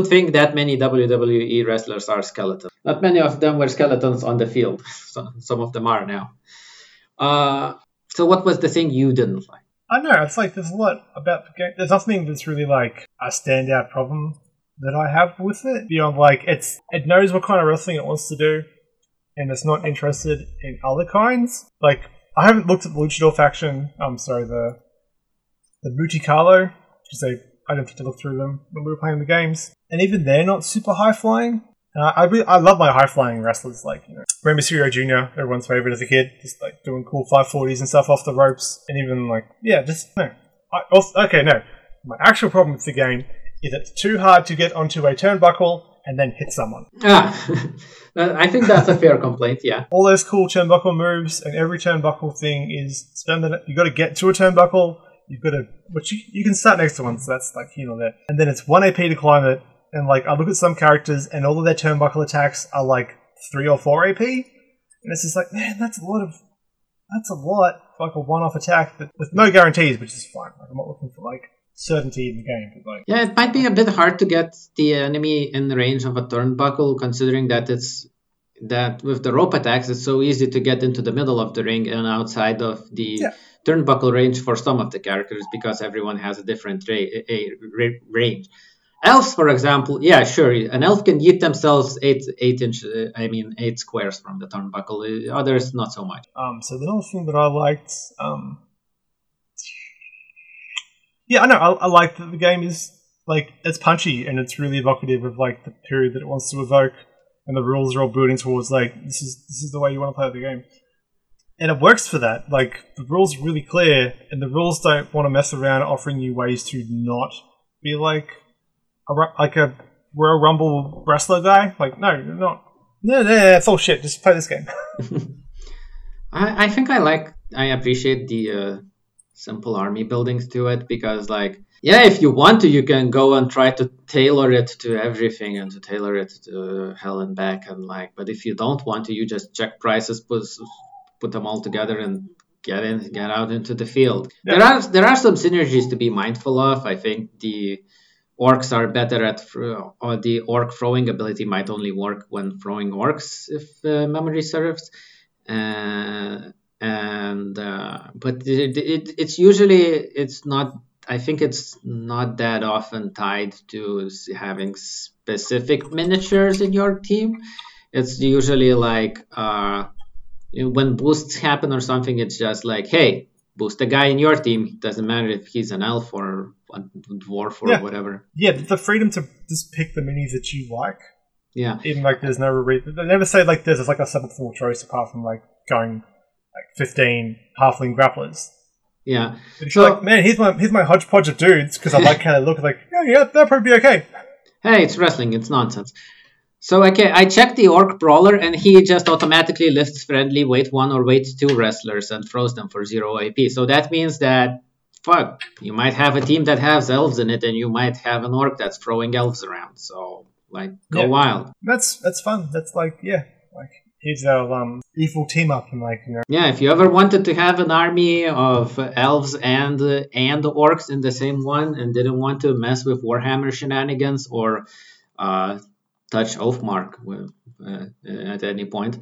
think that many WWE wrestlers are skeletons. Not many of them were skeletons on the field. Some of them are now. So what was the thing you didn't like? I know, it's like there's a lot about the game. There's nothing that's really like a standout problem that I have with it. Beyond like it knows what kind of wrestling it wants to do, and it's not interested in other kinds. Like I haven't looked at the Luchador faction. I'm sorry, the Muta Carlo, because I didn't have to look through them when we were playing the games. And even they're not super high flying. And I love my high flying wrestlers, like Rey Mysterio Jr., everyone's favorite as a kid, just like doing cool 540s and stuff off the ropes, and even like my actual problem with the game. Is it too hard to get onto a turnbuckle and then hit someone? I think that's a fair complaint, yeah. All those cool turnbuckle moves, and every turnbuckle thing is you've got to get to a turnbuckle, you can start next to one, so that's like here or there. And then it's 1 AP to climb it, and like I look at some characters and all of their turnbuckle attacks are like 3 or 4 AP, and it's just like, man, that's a lot for like a one-off attack with no guarantees, which is fine. Like, I'm not looking for like certainty in the game. But like, yeah, it might be a bit hard to get the enemy in the range of a turnbuckle, considering that with the rope attacks, it's so easy to get into the middle of the ring and outside of the turnbuckle range for some of the characters, because everyone has a different range. Elves, for example, yeah, sure, an elf can yeet themselves eight squares from the turnbuckle. Others, not so much. So the other thing that I liked, yeah, I know. I like that the game is like it's punchy and it's really evocative of like the period that it wants to evoke, and the rules are all building towards like this is the way you want to play the game, and it works for that. Like the rules are really clear, and the rules don't want to mess around, offering you ways to not be we're a Rumble wrestler guy. Like no, you're not. No, it's all shit. Just play this game. I think I appreciate the. Simple army buildings to it, because like if you want to, you can go and try to tailor it to everything and to tailor it to hell and back, and like, but if you don't want to, you just check prices, put them all together and get out into the field. There are some synergies to be mindful of. I think the orcs are better at or the orc throwing ability might only work when throwing orcs, if memory serves. But it's not that often tied to having specific miniatures in your team. It's usually like when boosts happen or something, it's just like, hey, boost the guy in your team. It doesn't matter if he's an elf or a dwarf or whatever. Yeah, the freedom to just pick the minis that you like. Yeah. Even like there's no... They never say like there's like a subtle choice apart from like going... like 15 halfling grapplers. Yeah. And so, like, man, here's my hodgepodge of dudes, because I like how they look. Like, that'll probably be okay. Hey, it's wrestling. It's nonsense. So, okay, I checked the orc brawler, and he just automatically lifts friendly weight 1 or weight 2 wrestlers and throws them for 0 AP. So that means that, fuck, you might have a team that has elves in it, and you might have an orc that's throwing elves around. So, like, go wild. That's fun. That's like, yeah, like... Here's our evil team up, and like Yeah, if you ever wanted to have an army of elves and orcs in the same one, and didn't want to mess with Warhammer shenanigans or touch Oathmark at any point,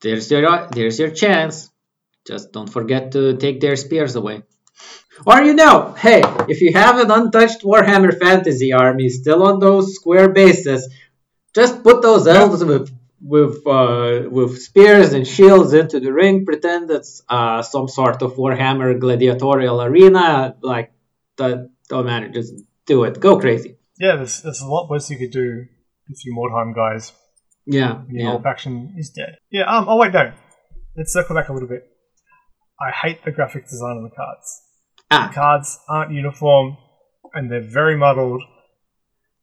there's your chance. Just don't forget to take their spears away. Or hey, if you have an untouched Warhammer Fantasy army still on those square bases, just put those elves with spears and shields into the ring, pretend it's some sort of Warhammer gladiatorial arena. Like, don't matter, just do it, go crazy. Yeah, there's a lot worse you could do if you Mordheim guys. Yeah, the whole faction is dead. Yeah. Oh wait, no. Let's circle back a little bit. I hate the graphic design of the cards. The cards aren't uniform, and they're very muddled,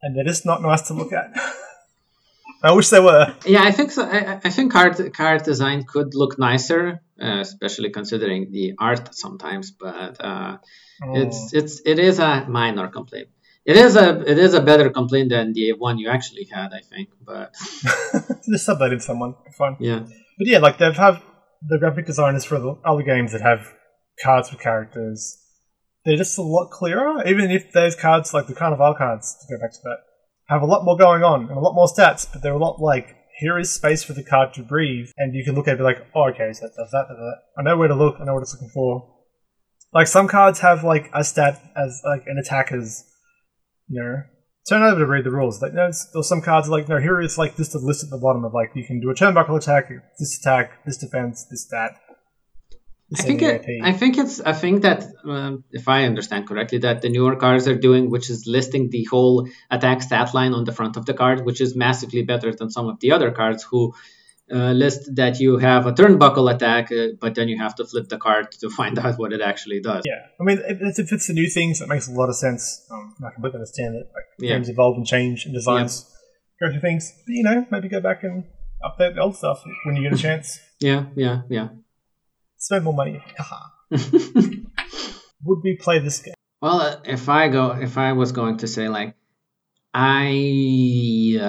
and they're just not nice to look at. I wish they were. Yeah, I think so. I think card design could look nicer, especially considering the art sometimes, but it is a minor complaint. It is a better complaint than the one you actually had, I think. But just updated someone for fun. Yeah, but yeah, like the graphic designers for the other games that have cards with characters. They're just a lot clearer, even if those cards, like the Carnival cards, to go back to that, have a lot more going on and a lot more stats, but they're a lot like, here is space for the card to breathe, and you can look at it and be like, oh, okay, so that does that, does that. I know where to look, I know what it's looking for. Like, some cards have, like, a stat as, like, an attacker's, you know, turn over to read the rules. Like, no, or some cards are like, no, here is, like, just a list at the bottom of, like, you can do a turnbuckle attack, this defense, this stat. I think that if I understand correctly, that the newer cards are doing, which is listing the whole attack stat line on the front of the card, which is massively better than some of the other cards who list that you have a turnbuckle attack, but then you have to flip the card to find out what it actually does. Yeah, I mean, if it's the new things, that makes a lot of sense. I completely understand it. Like, games evolve and change and designs go through things. But, you know, maybe go back and update the old stuff when you get a chance. Yeah. Spend more money. Would we play this game? Well, if I was going to say, like, I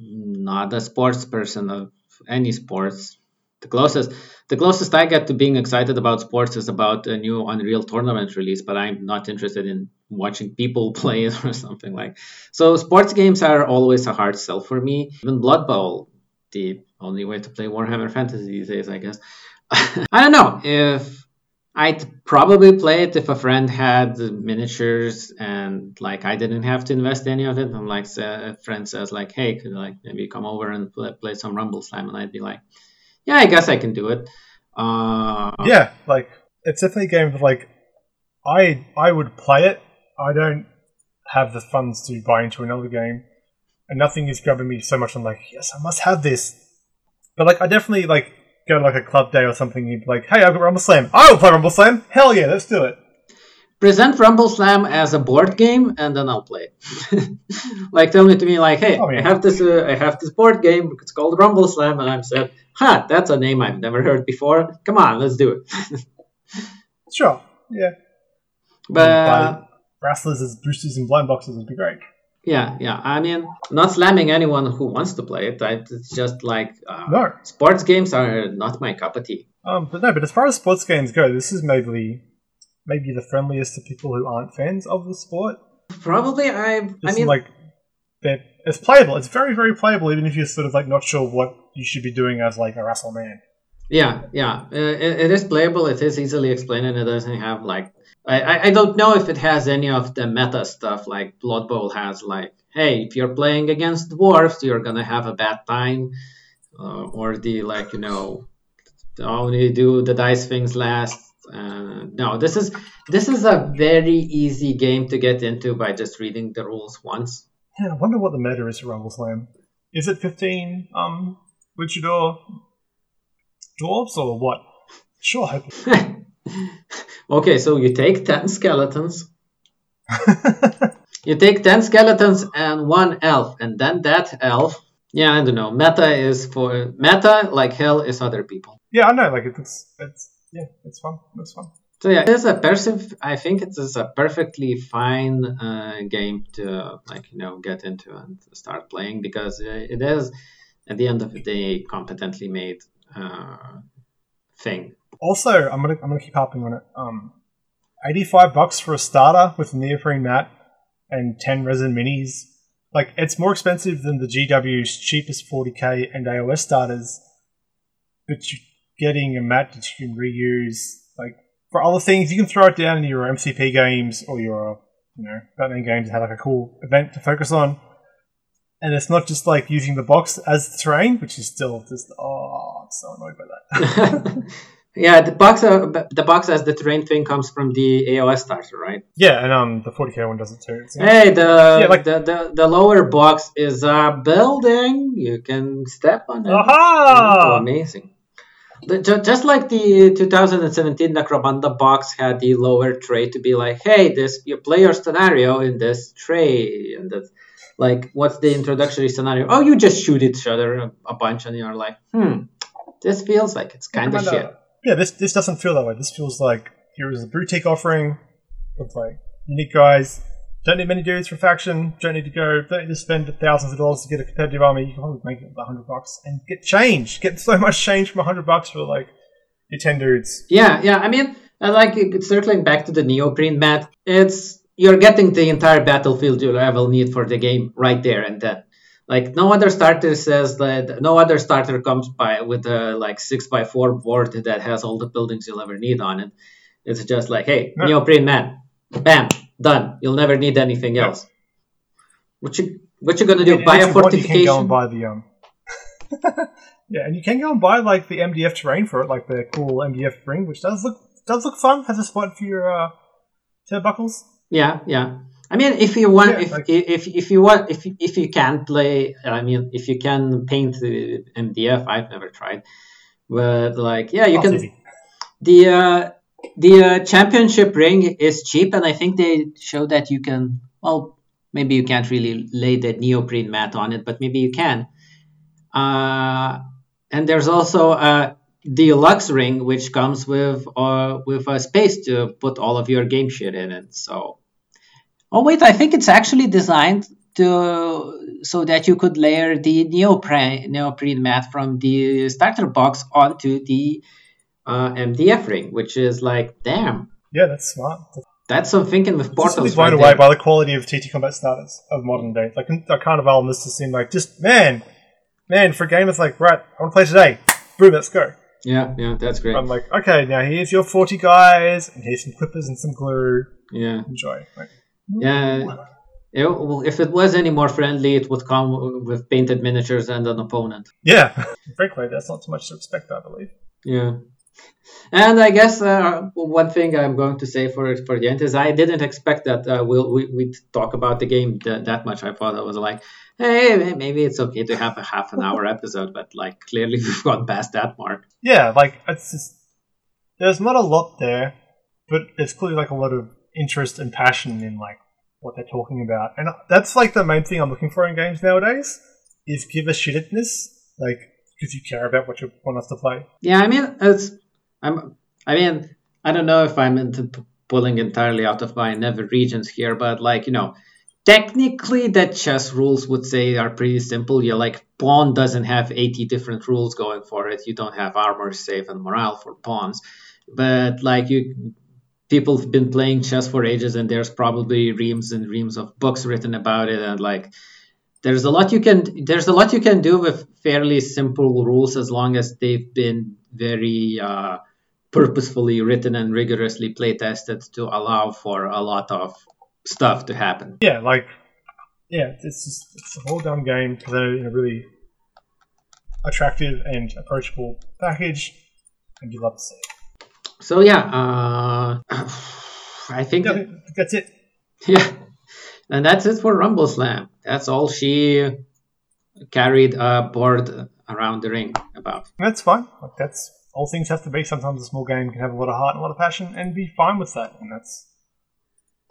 not a sports person of any sports. The closest I get to being excited about sports is about a new Unreal Tournament release, but I'm not interested in watching people play it or something like. So sports games are always a hard sell for me. Even Blood Bowl, the only way to play Warhammer Fantasy these days, I guess. I don't know if I'd probably play it if a friend had miniatures and like I didn't have to invest any of it. And like a friend says, like, "Hey, could like maybe come over and play some Rumble Slam?" And I'd be like, "Yeah, I guess I can do it." Yeah, like it's definitely a game of like I would play it. I don't have the funds to buy into another game, and nothing is grabbing me so much. I'm like, yes, I must have this. But like I definitely like. Go to like a club day or something, you'd be like, hey, I've got Rumble Slam. I will play Rumble Slam. Hell yeah, let's do it. Present Rumble Slam as a board game, and then I'll play it. Like, tell me to me, like, hey, I have this board game. It's called Rumble Slam, and I'm said, that's a name I've never heard before. Come on, let's do it. Sure, yeah. But wrestlers as boosters and blind boxes would be great. Yeah. I mean, not slamming anyone who wants to play it. It's just like no. Sports games are not my cup of tea. But as far as sports games go, this is maybe the friendliest to people who aren't fans of the sport. Probably, it's playable. It's very, very playable, even if you're sort of like not sure what you should be doing as like a wrestle man. Yeah. It is playable. It is easily explained, and it doesn't have like. I don't know if it has any of the meta stuff like Blood Bowl has, like, hey, if you're playing against dwarves, you're going to have a bad time. Or the, like, you know, only do the dice things last. No, this is a very easy game to get into by just reading the rules once. Yeah, I wonder what the meta is for Rumble Slam. Is it 15 Luchador dwarves or what? Sure, I okay, so you take 10 skeletons. You take 10 skeletons and one elf, and then that elf. Yeah, I don't know. Meta like hell is other people. Yeah, I know. Like it's fun. It's fun. So yeah, I think it is a perfectly fine game to like you know get into and start playing because it is at the end of the day competently made thing. Also, I'm gonna keep harping on it. $85 for a starter with a neoprene mat and 10 resin minis. Like, it's more expensive than the GW's cheapest 40k and AOS starters, but you're getting a mat that you can reuse. Like, for other things, you can throw it down in your MCP games or your, you know, Batman games that have like a cool event to focus on. And it's not just like using the box as the terrain, which is still just I'm so annoyed by that. Yeah, the box as the terrain thing comes from the AOS starter, right? Yeah, and the 40k one does it too. Hey, the lower box is a building. You can step on it. Aha! Amazing. Just like the 2017 Necromunda box had the lower tray to be like, hey, you play your scenario in this tray. And that's like, what's the introductory scenario? Oh, you just shoot each other a bunch and you're like, this feels like it's kind of shit. Yeah, this doesn't feel that way. This feels like here is a boutique offering of like unique guys. Don't need many dudes for faction. Don't need to go. Don't need to spend thousands of dollars to get a competitive army. You can probably make it with $100 and get change. Get so much change from $100 for like your 10 dudes. Yeah. I mean, like circling back to the neoprene mat, you're getting the entire battlefield you'll ever need for the game right there and then. Like no other starter says that. No other starter comes by with a like 6x4 board that has all the buildings you'll ever need on it. It's just like, hey, no. Neoprene mat, bam. Done. You'll never need anything else. Yeah. What you gonna do? And buy a fortification? You can go and buy the yeah, and you can go and buy like the MDF terrain for it, like the cool MDF ring, which does look fun. Has a spot for your turnbuckles. Yeah. I mean, if you want, if you can play, I mean, if you can paint the MDF, I've never tried, but like, yeah, you can. The championship ring is cheap, and I think they show that you can, well, maybe you can't really lay the neoprene mat on it, but maybe you can. And there's also a deluxe ring, which comes with a space to put all of your game shit in it. So, oh wait, I think it's actually designed so that you could layer the neoprene mat from the starter box onto the MDF ring, which is like, damn. Yeah, that's smart. That's some thinking with portals. It's blown away by the quality of TT Combat starters of modern day. Like, I can't allow this to seem like just man for a game. It's like, right, I want to play today. Boom, let's go. Yeah, that's great. I'm like, okay, now here's your 40 guys, and here's some clippers and some glue. Yeah, enjoy. Like, yeah, well, if it was any more friendly, it would come with painted miniatures and an opponent. Yeah, frankly, that's not too much to expect, I believe. Yeah. And I guess one thing I'm going to say for the end is I didn't expect that we'd talk about the game that much. I thought I was like, hey, maybe it's okay to have a half an hour episode, but like clearly we've gone past that mark. Yeah, like it's just, there's not a lot there, but there's clearly like a lot of interest and passion in like what they're talking about, and that's like the main thing I'm looking for in games nowadays is give a shit at this, like because you care about what you want us to play. Yeah, I mean it's. I mean, I don't know if I'm into pulling entirely out of my nether regions here, but like, you know, technically the chess rules would say are pretty simple. You're like, pawn doesn't have 80 different rules going for it. You don't have armor, save, and morale for pawns. But like, people have been playing chess for ages, and there's probably reams and reams of books written about it, and like, there's a lot you can do with fairly simple rules as long as they've been very purposefully written and rigorously play tested to allow for a lot of stuff to happen. Yeah, like, yeah, it's a whole dumb game presented in a really attractive and approachable package, and you love to see it. So yeah, I think that's it. Yeah, and that's it for Rumble Slam. That's all she carried a board around the ring about. That's fine. Like, that's all things have to be. Sometimes a small game can have a lot of heart and a lot of passion and be fine with that, and that's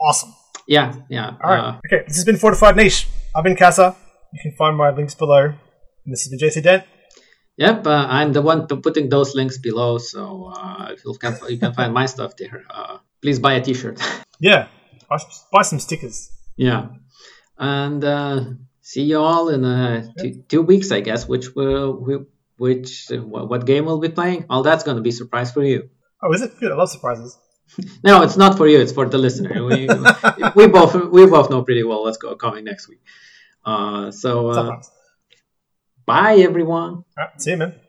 awesome. Yeah. All right. Okay, this has been Fortified Niche. I've been Kassa. You can find my links below. And this has been JC Dent. Yep, I'm the one putting those links below, so you can find my stuff there. Please buy a t-shirt. Yeah, buy some stickers. Yeah, and see you all in 2 weeks, I guess. What game we'll be playing? All that's going to be a surprise for you. Oh, is it? Good. I love surprises. No, it's not for you. It's for the listener. We both know pretty well what's coming next week. So bye everyone. All right, see you, man.